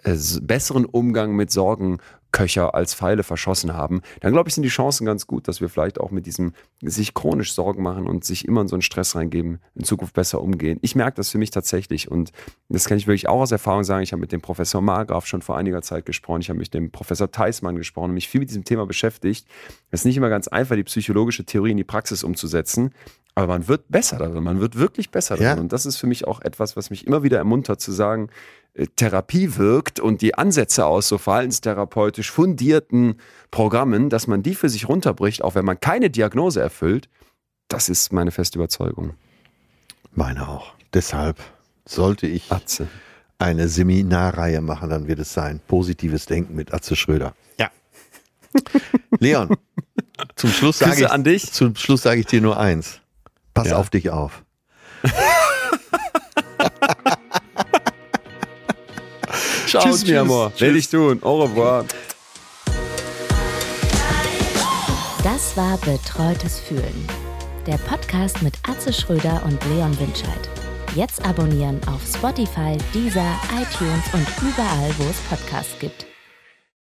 äh, besseren Umgang mit Sorgen Köcher als Pfeile verschossen haben, dann glaube ich, sind die Chancen ganz gut, dass wir vielleicht auch mit diesem sich chronisch Sorgen machen und sich immer in so einen Stress reingeben, in Zukunft besser umgehen. Ich merke das für mich tatsächlich und das kann ich wirklich auch aus Erfahrung sagen. Ich habe mit dem Professor Margraf schon vor einiger Zeit gesprochen, ich habe mit dem Professor Teismann gesprochen und mich viel mit diesem Thema beschäftigt. Es ist nicht immer ganz einfach, die psychologische Theorie in die Praxis umzusetzen, aber man wird besser darin, man wird wirklich besser darin. Ja. Und das ist für mich auch etwas, was mich immer wieder ermuntert zu sagen, Therapie wirkt und die Ansätze aus so verhaltenstherapeutisch fundierten Programmen, dass man die für sich runterbricht, auch wenn man keine Diagnose erfüllt, das ist meine feste Überzeugung. Meine auch. Deshalb sollte ich Atze. eine Seminarreihe machen, dann wird es sein. Positives Denken mit Atze Schröder. Ja. Leon, zum Schluss sage ich, an dich. Zum Schluss sage ich dir nur eins. Pass ja. auf dich auf. Ciao, tschüss, tschüss, mi amor. Werde ich tun. Au revoir. Das war Betreutes Fühlen. Der Podcast mit Atze Schröder und Leon Windscheid. Jetzt abonnieren auf Spotify, Deezer, iTunes und überall, wo es Podcasts gibt.